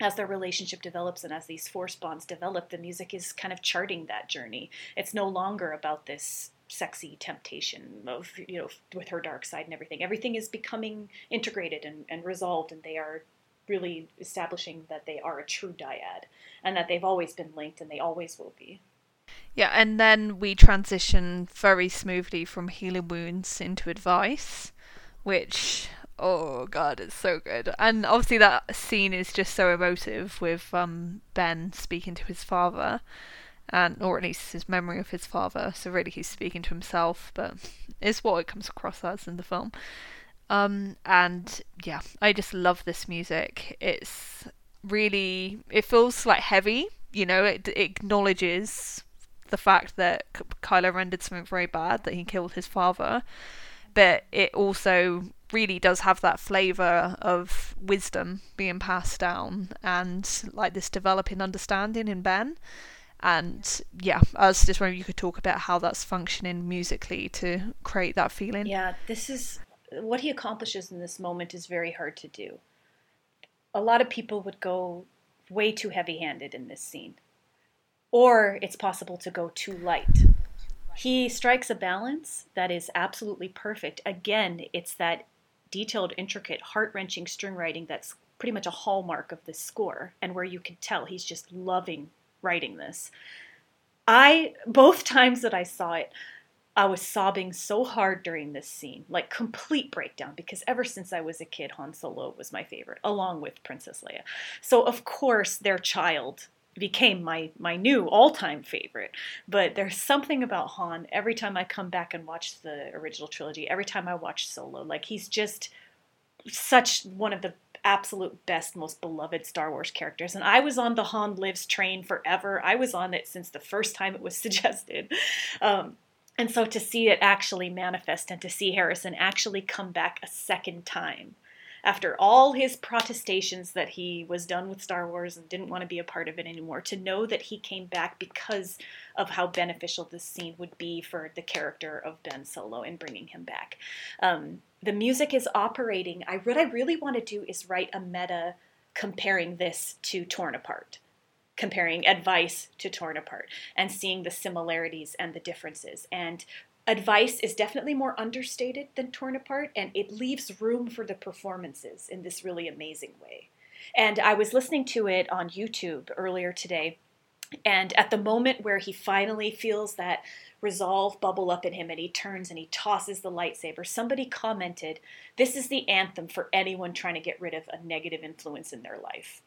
as their relationship develops and as these Force Bonds develop, the music is kind of charting that journey. It's no longer about this sexy temptation of, you know, with her dark side and everything. Everything is becoming integrated and, and resolved, and they are really establishing that they are a true dyad and that they've always been linked and they always will be. Yeah, and then we transition very smoothly from healing wounds into advice, which, oh god, it's so good. And obviously that scene is just so emotive with um, Ben speaking to his father, and or at least his memory of his father. So really he's speaking to himself, but it's what it comes across as in the film. Um, and yeah, I just love this music. It's really, it feels like heavy, you know, it, it acknowledges the fact that Kylo Ren did something very bad, that he killed his father, but it also really does have that flavour of wisdom being passed down and like this developing understanding in Ben. And yeah, I was just wondering if you could talk about how that's functioning musically to create that feeling. Yeah, this is... what he accomplishes in this moment is very hard to do. A lot of people would go way too heavy-handed in this scene. Or it's possible to go too light. He strikes a balance that is absolutely perfect. Again, it's that detailed, intricate, heart-wrenching string writing that's pretty much a hallmark of this score, and where you can tell he's just loving writing this. I, both times that I saw it, I was sobbing so hard during this scene, like complete breakdown, because ever since I was a kid, Han Solo was my favorite, along with Princess Leia. So, of course, their child became my, my new all-time favorite. But there's something about Han, every time I come back and watch the original trilogy, every time I watch Solo, like he's just such one of the absolute best, most beloved Star Wars characters. And I was on the Han Lives train forever. I was on it since the first time it was suggested. Um, and so to see it actually manifest and to see Harrison actually come back a second time after all his protestations that he was done with Star Wars and didn't want to be a part of it anymore, to know that he came back because of how beneficial this scene would be for the character of Ben Solo and bringing him back. Um, The music is operating. I, what I really want to do is write a meta comparing this to Torn Apart, comparing Advice to Torn Apart, and seeing the similarities and the differences. And Advice is definitely more understated than Torn Apart, and it leaves room for the performances in this really amazing way. And I was listening to it on YouTube earlier today, and at the moment where he finally feels that resolve bubble up in him and he turns and he tosses the lightsaber, somebody commented, "This is the anthem for anyone trying to get rid of a negative influence in their life."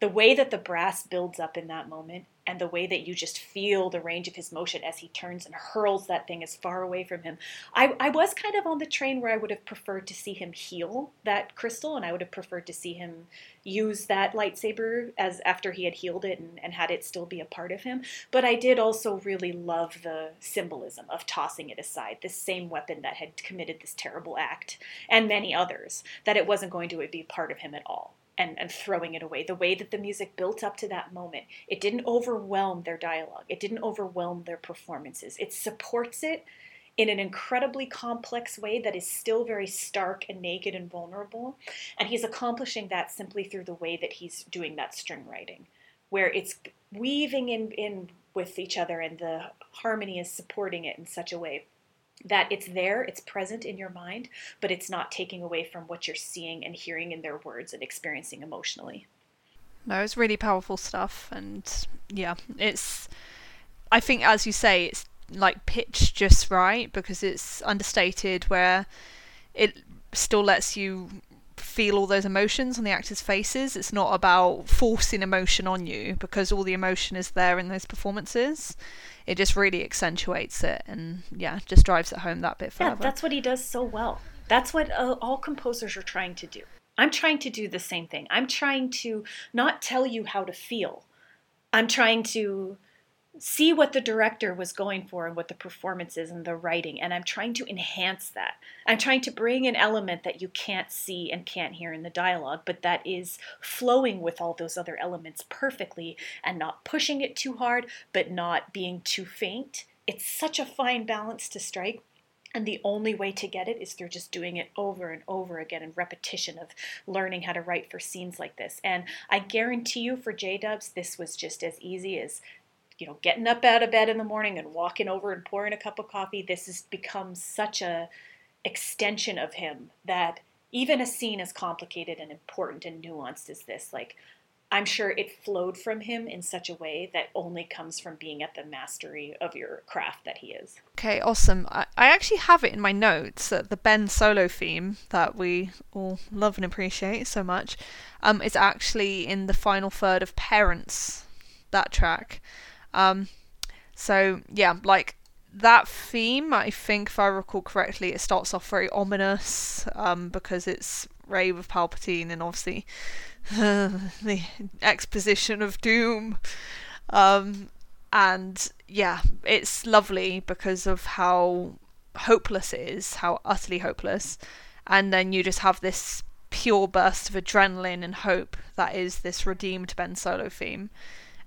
The way that the brass builds up in that moment and the way that you just feel the range of his motion as he turns and hurls that thing as far away from him. I, I was kind of on the train where I would have preferred to see him heal that crystal, and I would have preferred to see him use that lightsaber as after he had healed it and, and had it still be a part of him. But I did also really love the symbolism of tossing it aside, this same weapon that had committed this terrible act, and many others, that it wasn't going to be part of him at all. And, and throwing it away, the way that the music built up to that moment. It didn't overwhelm their dialogue. It didn't overwhelm their performances. It supports it in an incredibly complex way that is still very stark and naked and vulnerable. And he's accomplishing that simply through the way that he's doing that string writing, where it's weaving in, in with each other and the harmony is supporting it in such a way that it's there, it's present in your mind, but it's not taking away from what you're seeing and hearing in their words and experiencing emotionally. No, it's really powerful stuff. And yeah, it's, I think, as you say, it's like pitched just right because it's understated where it still lets you feel all those emotions on the actors' faces. It's not about forcing emotion on you because all the emotion is there in those performances. It just really accentuates it and yeah, just drives it home that bit further. Yeah, that's what he does so well. That's what uh, all composers are trying to do. I'm trying to do the same thing. I'm trying to not tell you how to feel. I'm trying to see what the director was going for and what the performance is and the writing, and I'm trying to enhance that. I'm trying to bring an element that you can't see and can't hear in the dialogue, but that is flowing with all those other elements perfectly and not pushing it too hard, but not being too faint. It's such a fine balance to strike, and the only way to get it is through just doing it over and over again and repetition of learning how to write for scenes like this. And I guarantee you for J-Dubs, this was just as easy as, you know, getting up out of bed in the morning and walking over and pouring a cup of coffee. This has become such a extension of him that even a scene as complicated and important and nuanced as this, like, I'm sure it flowed from him in such a way that only comes from being at the mastery of your craft that he is. Okay, awesome. I, I actually have it in my notes that the Ben Solo theme that we all love and appreciate so much um, is actually in the final third of Parents, that track. Um, so yeah, like that theme, I think if I recall correctly, it starts off very ominous, um, because it's Rey with Palpatine and obviously uh, the exposition of doom. Um, and yeah, it's lovely because of how hopeless it is, how utterly hopeless. And then you just have this pure burst of adrenaline and hope that is this redeemed Ben Solo theme.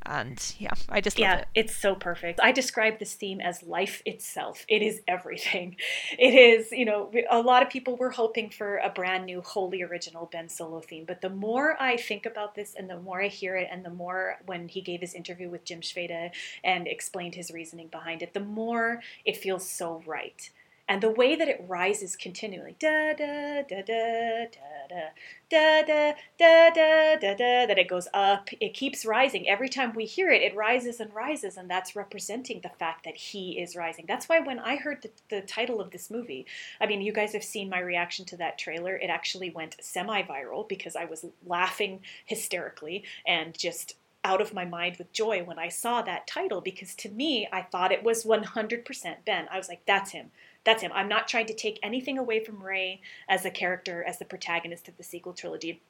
And yeah, I just love yeah, it. It's so perfect. I describe this theme as life itself. It is everything. It is, you know, a lot of people were hoping for a brand new, wholly original Ben Solo theme. But the more I think about this and the more I hear it and the more when he gave his interview with Jim Schweda and explained his reasoning behind it, the more it feels so right. And the way that it rises continually, da da da da da da da da da da da, that it goes up, it keeps rising. Every time we hear it, it rises and rises, and that's representing the fact that he is rising. That's why when I heard the, the title of this movie, I mean, you guys have seen my reaction to that trailer. It actually went semi-viral because I was laughing hysterically and just out of my mind with joy when I saw that title, because to me, I thought it was one hundred percent Ben. I was like, that's him. That's him. I'm not trying to take anything away from Rey as a character, as the protagonist of the sequel trilogy.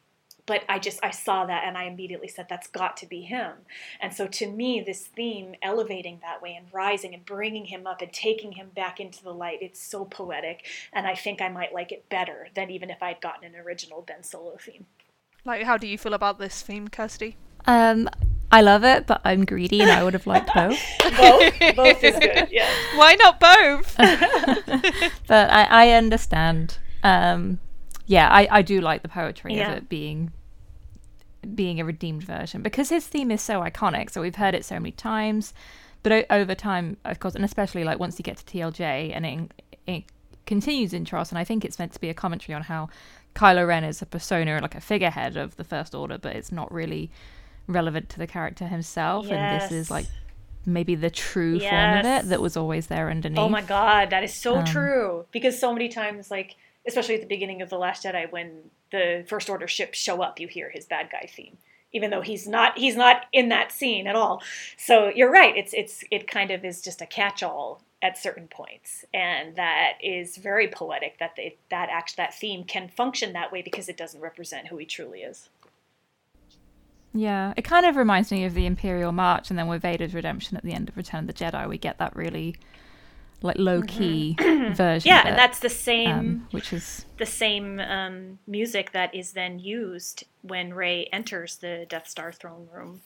But I just, I saw that and I immediately said, that's got to be him. And so to me, this theme elevating that way and rising and bringing him up and taking him back into the light, it's so poetic. And I think I might like it better than even if I'd gotten an original Ben Solo theme. Like, how do you feel about this theme, Kirsty? Um, I love it, but I'm greedy and I would have liked both. both? Both is good, yeah. Why not both? But I, I understand. Um, yeah, I, I do like the poetry yeah. of it being being a redeemed version, because his theme is so iconic, so we've heard it so many times. But o- over time, of course, and especially like once you get to T L J and it, it continues in Tross, and I think it's meant to be a commentary on how Kylo Ren is a persona, like a figurehead of the First Order, but it's not really relevant to the character himself, yes. and this is like maybe the true yes. form of it that was always there underneath. Oh my god, that is so um, true, because so many times, like especially at the beginning of The Last Jedi, when the First Order ships show up, you hear his bad guy theme, even though he's not he's not in that scene at all. So you're right, it's it's it kind of is just a catch-all at certain points, and that is very poetic that they, that act that theme can function that way, because it doesn't represent who he truly is. Yeah, it kind of reminds me of the Imperial March, and then with Vader's redemption at the end of Return of the Jedi, we get that really like low-key mm-hmm. version. Yeah, of it, and that's the same, um, which is the same um, music that is then used when Rey enters the Death Star throne room.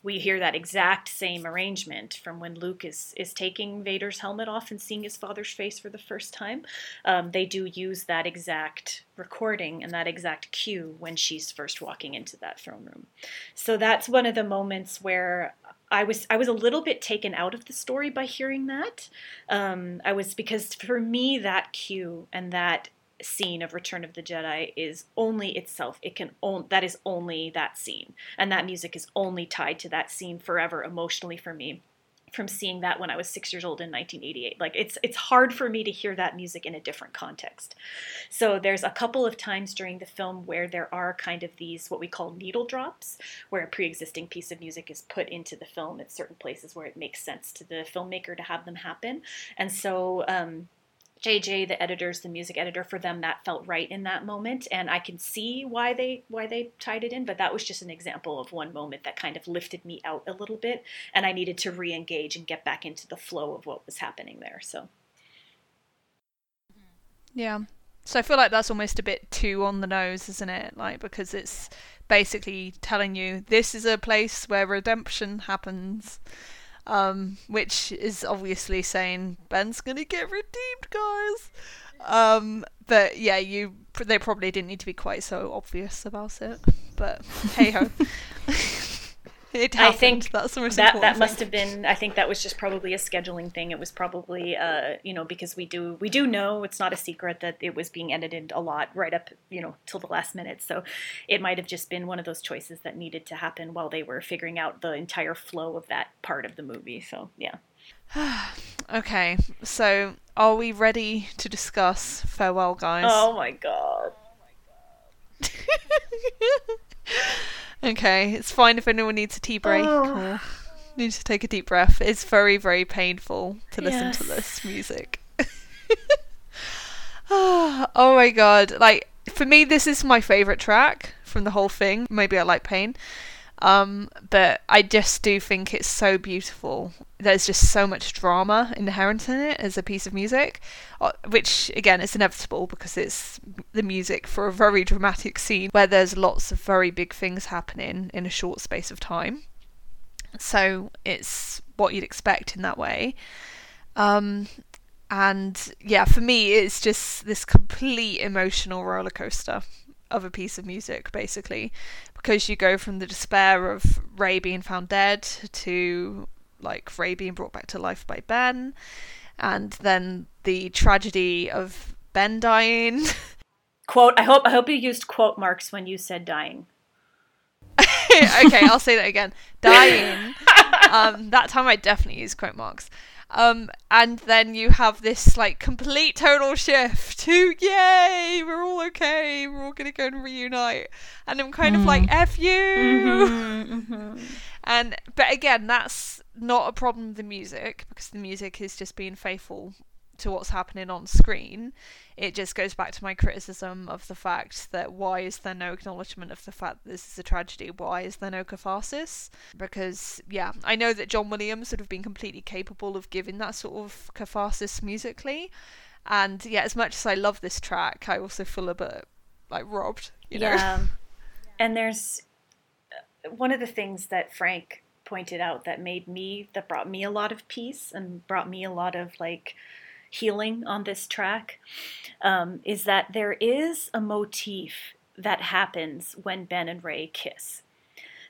We hear that exact same arrangement from when Luke is, is taking Vader's helmet off and seeing his father's face for the first time. Um, they do use that exact recording and that exact cue when she's first walking into that throne room. So that's one of the moments where I was I was a little bit taken out of the story by hearing that. Um, I was, because for me, that cue and that scene of Return of the Jedi is only itself. It can only, that is only that scene, and that music is only tied to that scene forever emotionally for me, from seeing that when I was six years old in nineteen eighty-eight. Like it's it's hard for me to hear that music in a different context. So there's a couple of times during the film where there are kind of these what we call needle drops, where a pre-existing piece of music is put into the film at certain places where it makes sense to the filmmaker to have them happen. And so um J J, the editors, the music editor, for them, that felt right in that moment, and I can see why they why they tied it in, but that was just an example of one moment that kind of lifted me out a little bit, and I needed to re-engage and get back into the flow of what was happening there. So yeah, so I feel like that's almost a bit too on the nose, isn't it? Like, because it's basically telling you this is a place where redemption happens. Um, which is obviously saying Ben's gonna get redeemed, guys. Um, but yeah, you they probably didn't need to be quite so obvious about it. But hey ho, it happened. I think that's the most that important that thing. Must have been. I think that was just probably a scheduling thing. It was probably uh, you know, because we do we do know it's not a secret that it was being edited a lot right up, you know, till the last minute. So it might have just been one of those choices that needed to happen while they were figuring out the entire flow of that part of the movie. So yeah. Okay, so are we ready to discuss Farewell, Guys? Oh my god. Oh my god. Okay, it's fine if anyone needs a tea break oh. or needs to take a deep breath. It's very, very painful to listen yes. to this music. oh, oh my god. Like, for me, this is my favourite track from the whole thing. Maybe I like pain. Um, but I just do think it's so beautiful. There's just so much drama inherent in it as a piece of music, which again is inevitable because it's the music for a very dramatic scene where there's lots of very big things happening in a short space of time. So it's what you'd expect in that way. Um, and yeah, for me, it's just this complete emotional roller coaster of a piece of music, basically, because you go from the despair of Rey being found dead to like Rey being brought back to life by Ben, and then the tragedy of Ben dying. Quote, I hope I hope you used quote marks when you said dying. Okay, I'll say that again. Dying. Um, that time I definitely used quote marks. Um, and then you have this like complete tonal shift to yay, we're all okay, we're all gonna go and reunite, and I'm kind mm. of like F you. Mm-hmm, mm-hmm. And but again, that's not a problem with the music, because the music is just being faithful to what's happening on screen. It just goes back to my criticism of the fact that why is there no acknowledgement of the fact that this is a tragedy? Why is there no catharsis? Because, yeah, I know that John Williams would have been completely capable of giving that sort of catharsis musically. And, yeah, as much as I love this track, I also feel a bit, like, robbed, you know? Yeah. And there's one of the things that Frank pointed out that made me, that brought me a lot of peace and brought me a lot of, like, healing on this track um, is that there is a motif that happens when Ben and Rey kiss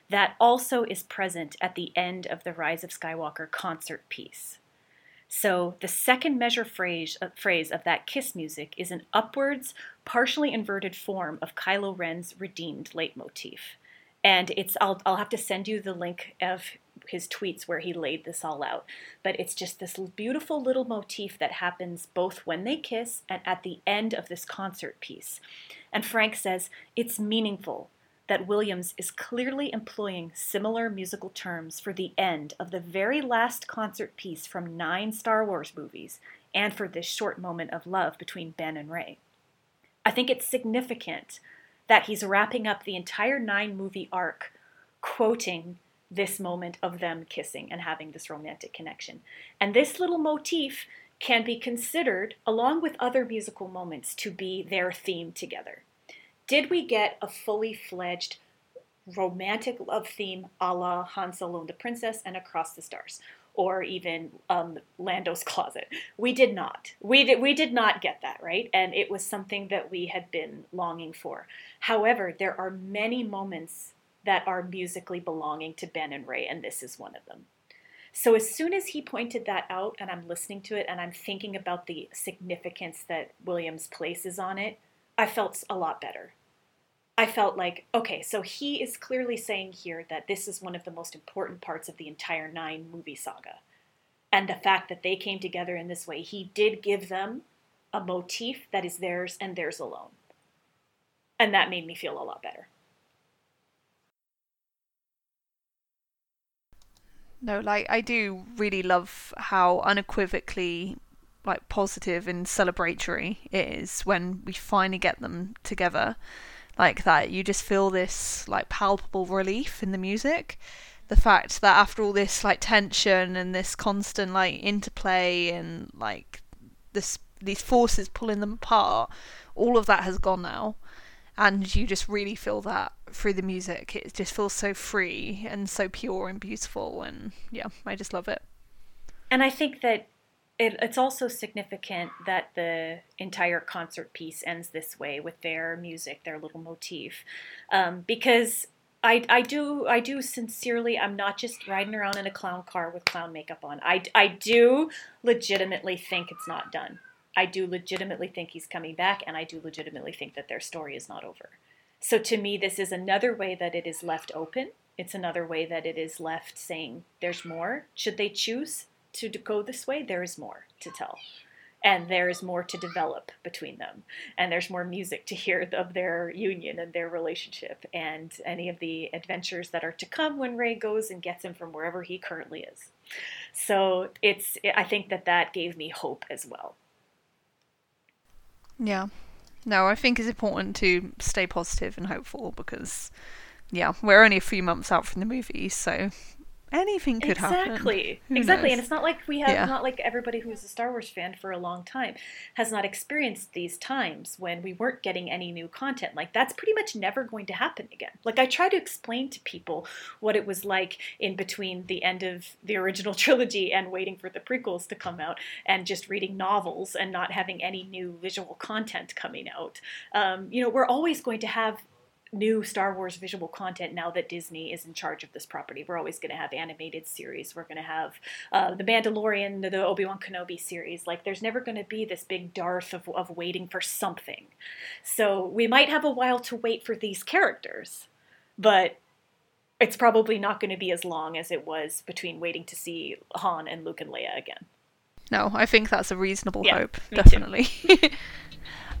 that also is present at the end of the Rise of Skywalker concert piece. So the second measure phrase, uh, phrase of that kiss music is an upwards, partially inverted form of Kylo Ren's redeemed leitmotif. And it's I'll I'll have to send you the link of his tweets where he laid this all out. But it's just this beautiful little motif that happens both when they kiss and at the end of this concert piece. And Frank says, it's meaningful that Williams is clearly employing similar musical terms for the end of the very last concert piece from nine Star Wars movies and for this short moment of love between Ben and Rey. I think it's significant that he's wrapping up the entire nine-movie arc quoting this moment of them kissing and having this romantic connection. And this little motif can be considered, along with other musical moments, to be their theme together. Did we get a fully fledged romantic love theme a la Han Solo and the Princess and Across the Stars, or even um, Lando's Closet? We did not. We did, we did not get that, right? And it was something that we had been longing for. However, there are many moments that are musically belonging to Ben and Rey, and this is one of them. So as soon as he pointed that out, and I'm listening to it, and I'm thinking about the significance that Williams places on it, I felt a lot better. I felt like, okay, so he is clearly saying here that this is one of the most important parts of the entire nine movie saga. And the fact that they came together in this way, he did give them a motif that is theirs and theirs alone. And that made me feel a lot better. No, like, I do really love how unequivocally, like, positive and celebratory it is when we finally get them together like that. You just feel this, like, palpable relief in the music. The fact that after all this, like, tension and this constant, like, interplay and, like, this these forces pulling them apart, all of that has gone now. And you just really feel that through the music. It just feels so free and so pure and beautiful. And yeah, I just love it. And I think that it, it's also significant that the entire concert piece ends this way with their music, their little motif. Um, because I, I do I do sincerely, I'm not just riding around in a clown car with clown makeup on. I, I do legitimately think it's not done. I do legitimately think he's coming back, and I do legitimately think that their story is not over. So to me, this is another way that it is left open. It's another way that it is left saying there's more. Should they choose to go this way, there is more to tell. And there is more to develop between them. And there's more music to hear of their union and their relationship and any of the adventures that are to come when Rey goes and gets him from wherever he currently is. So it's. I think that that gave me hope as well. Yeah. No, I think it's important to stay positive and hopeful because, yeah, we're only a few months out from the movie, so anything could exactly. happen. Exactly. Exactly. And it's not like we have, yeah. not like everybody who's a Star Wars fan for a long time has not experienced these times when we weren't getting any new content. Like, that's pretty much never going to happen again. Like, I try to explain to people what it was like in between the end of the original trilogy and waiting for the prequels to come out and just reading novels and not having any new visual content coming out. Um, you know, we're always going to have new Star Wars visual content now that Disney is in charge of this property. We're always going to have animated series. We're going to have uh, The Mandalorian, the, the Obi-Wan Kenobi series. Like, there's never going to be this big dearth of, of waiting for something. So we might have a while to wait for these characters, but it's probably not going to be as long as it was between waiting to see Han and Luke and Leia again. No, I think that's a reasonable yeah, hope, definitely.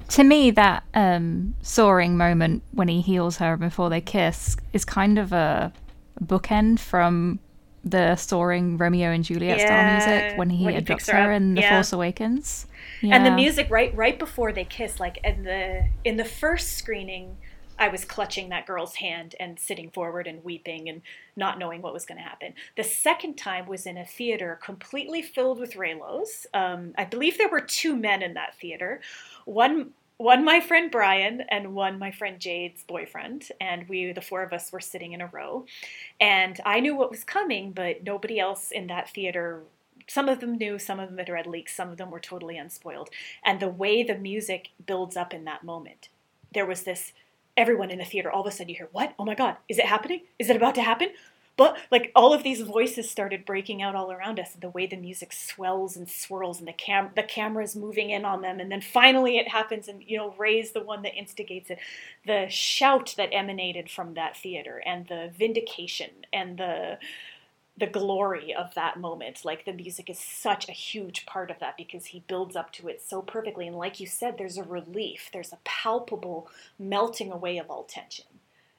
To me, that um, soaring moment when he heals her before they kiss is kind of a bookend from the soaring Romeo and Juliet yeah, style music when he, when he abducts her, her in The yeah. Force Awakens. Yeah. And the music right right before they kiss, like in the in the first screening, I was clutching that girl's hand and sitting forward and weeping and not knowing what was going to happen. The second time was in a theater completely filled with Raylos. Um, I believe there were two men in that theater. One, one my friend Brian and one my friend Jade's boyfriend. And we, the four of us, were sitting in a row. And I knew what was coming, but nobody else in that theater. Some of them knew, some of them had read leaks, some of them were totally unspoiled. And the way the music builds up in that moment, there was this... Everyone in the theater, all of a sudden you hear, what? Oh my God, is it happening? Is it about to happen? But like all of these voices started breaking out all around us, and the way the music swells and swirls, and the cam the camera's moving in on them, and then finally it happens, and you know, Ray's the one that instigates it. The shout that emanated from that theater, and the vindication, and the the glory of that moment. Like, the music is such a huge part of that because he builds up to it so perfectly. And like you said, there's a relief. There's a palpable melting away of all tension.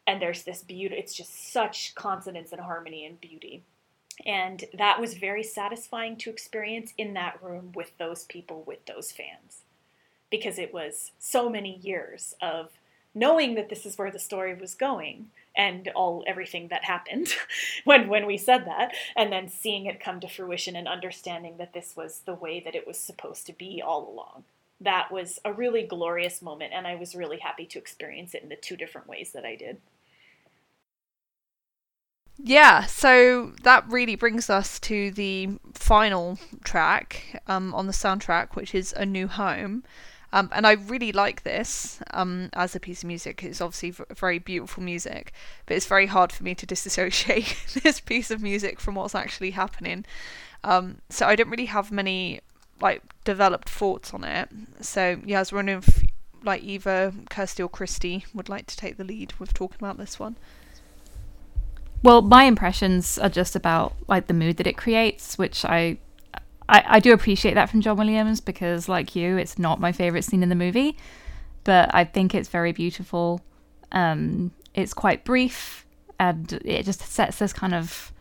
And there's this beauty. It's just such consonance and harmony and beauty. And that was very satisfying to experience in that room with those people, with those fans. Because it was so many years of knowing that this is where the story was going, and all everything that happened when when we said that, and then seeing it come to fruition and understanding that this was the way that it was supposed to be all along. That was a really glorious moment, and I was really happy to experience it in the two different ways that I did. Yeah, so that really brings us to the final track um, on the soundtrack, which is A New Home. Um, and I really like this um, as a piece of music. It's obviously v- very beautiful music, but it's very hard for me to disassociate this piece of music from what's actually happening. Um, so I don't really have many like developed thoughts on it. So yeah, I was wondering if like either Kirsty or Kristy would like to take the lead with talking about this one. Well, my impressions are just about like the mood that it creates, which I. I, I do appreciate that from John Williams because, like you, it's not my favourite scene in the movie, but I think it's very beautiful. Um, it's quite brief, and it just sets this kind of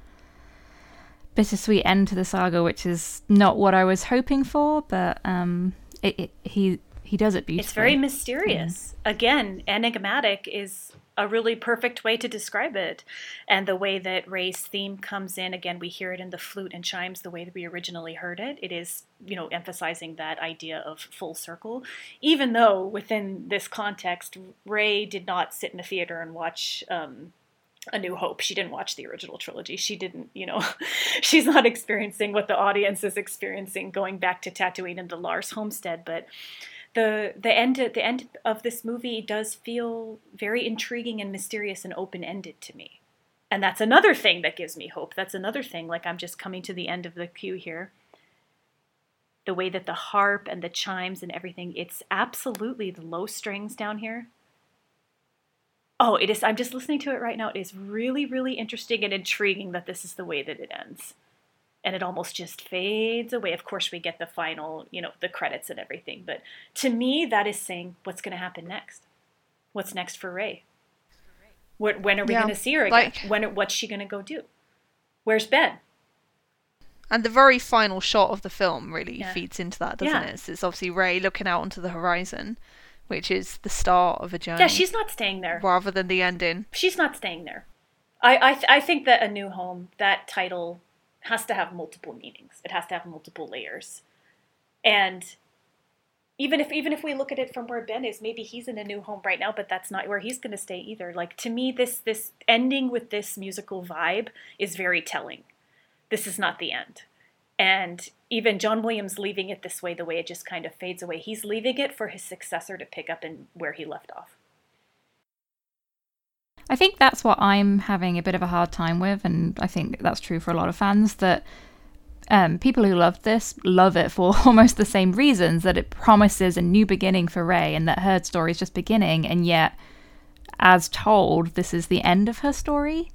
bittersweet end to the saga, which is not what I was hoping for, but um, it, it, he he does it beautifully. It's very mysterious. Yeah. Again, enigmatic is a really perfect way to describe it. And the way that Ray's theme comes in, again, we hear it in the flute and chimes the way that we originally heard it. It is, you know, emphasizing that idea of full circle, even though within this context, Ray did not sit in a theater and watch um, A New Hope. She didn't watch the original trilogy. She didn't, you know, she's not experiencing what the audience is experiencing going back to Tatooine and the Lars homestead, but The the end the end of this movie does feel very intriguing and mysterious and open-ended to me. And that's another thing that gives me hope. That's another thing, like I'm just coming to the end of the queue here. The way that the harp and the chimes and everything, it's absolutely the low strings down here. Oh, it is. I'm just listening to it right now. It is really, really interesting and intriguing that this is the way that it ends. And it almost just fades away. Of course, we get the final, you know, the credits and everything. But to me, that is saying, what's going to happen next? What's next for Ray? What, when are we yeah, going to see her again? Like, when, what's she going to go do? Where's Ben? And the very final shot of the film really yeah. feeds into that, doesn't yeah. it? So it's obviously Ray looking out onto the horizon, which is the start of a journey. Yeah, she's not staying there. Rather than the ending. She's not staying there. I I, th- I think that A New Home, that title has to have multiple meanings. It has to have multiple layers. And even if even if we look at it from where Ben is, maybe he's in a new home right now, but that's not where he's going to stay either. Like, to me, this this ending with this musical vibe is very telling. This is not the end. And even John Williams leaving it this way, the way it just kind of fades away, he's leaving it for his successor to pick up and where he left off. I think that's what I'm having a bit of a hard time with, and I think that's true for a lot of fans, that um, people who love this love it for almost the same reasons, that it promises a new beginning for Rey and that her story is just beginning, and yet, as told, this is the end of her story,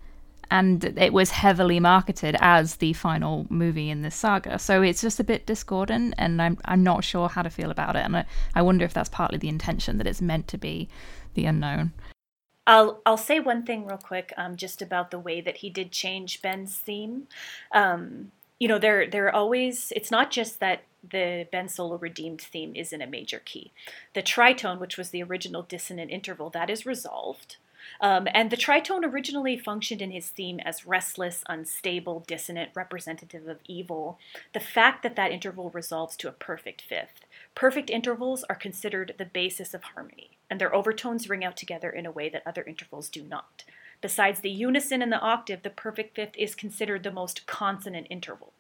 and it was heavily marketed as the final movie in this saga. So it's just a bit discordant, and I'm I'm not sure how to feel about it, and I, I wonder if that's partly the intention, that it's meant to be the unknown. I'll I'll say one thing real quick, um, just about the way that he did change Ben's theme. Um, you know, they're they're always. It's not just that the Ben Solo redeemed theme isn't a major key. The tritone, which was the original dissonant interval, that is resolved. Um, and the tritone originally functioned in his theme as restless, unstable, dissonant, representative of evil. The fact that that interval resolves to a perfect fifth. Perfect intervals are considered the basis of harmony, and their overtones ring out together in a way that other intervals do not. Besides the unison and the octave, the perfect fifth is considered the most consonant interval.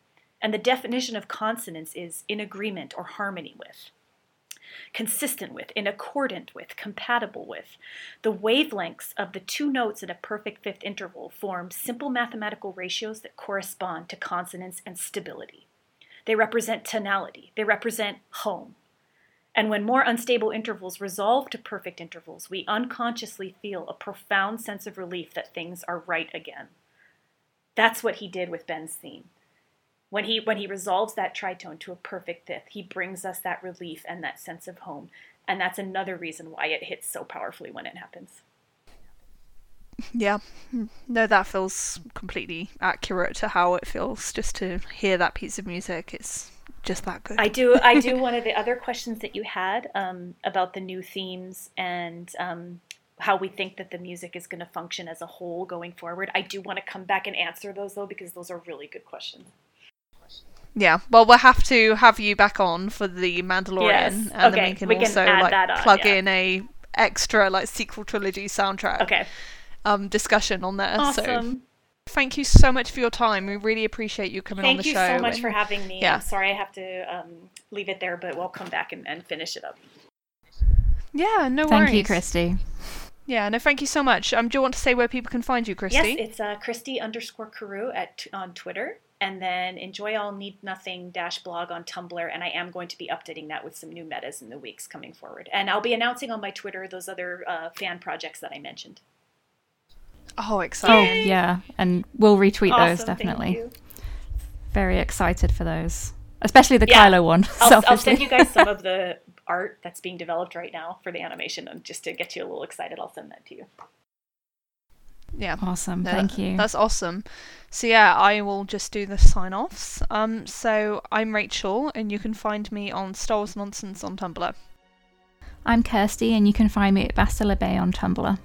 And the definition of consonance is in agreement or harmony with, consistent with, in accordant with, compatible with. The wavelengths of the two notes in a perfect fifth interval form simple mathematical ratios that correspond to consonance and stability. They represent tonality. They represent home. And when more unstable intervals resolve to perfect intervals, we unconsciously feel a profound sense of relief that things are right again. That's what he did with Ben's theme. When he when he resolves that tritone to a perfect fifth, he brings us that relief and that sense of home. And that's another reason why it hits so powerfully when it happens. Yeah. No, that feels completely accurate to how it feels just to hear that piece of music. It's just that good. I do I do one of the other questions that you had um, about the new themes and um, how we think that the music is going to function as a whole going forward. I do want to come back and answer those, though, because those are really good questions. Yeah, well, we'll have to have you back on for The Mandalorian. Yes. And okay. Then we can we also can like on, plug yeah. in a extra like sequel trilogy soundtrack okay. um, discussion on there. Awesome. So thank you so much for your time. We really appreciate you coming thank on the show. Thank you so much and, for having me. Yeah. I'm sorry I have to um, leave it there, but we'll come back and, and finish it up. Yeah, no thank worries. Thank you, Kristy. Yeah, no, thank you so much. Um, do you want to say where people can find you, Kristy? Yes, it's uh, Kristy underscore Carew at, on Twitter. And then Enjoy All Need Nothing dash blog on Tumblr. And I am going to be updating that with some new metas in the weeks coming forward. And I'll be announcing on my Twitter those other uh, fan projects that I mentioned. Oh, exciting. Oh, yeah. And we'll retweet awesome, those, definitely. Thank you. Very excited for those. Especially the yeah. Kylo one. I'll, I'll send you guys some of the art that's being developed right now for the animation. And just to get you a little excited, I'll send that to you. Yeah. Awesome. Yeah, thank you. That's awesome. So yeah, I will just do the sign-offs. Um, so I'm Rachel, and you can find me on Star Wars Nonsense on Tumblr. I'm Kirsty, and you can find me at Bastilla Bay on Tumblr.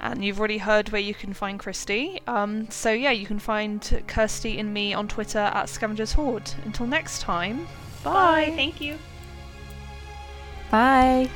And you've already heard where you can find Kristy. Um, so yeah, you can find Kirsty and me on Twitter at Scavenger's Hoard. Until next time, bye. Bye. Thank you. Bye.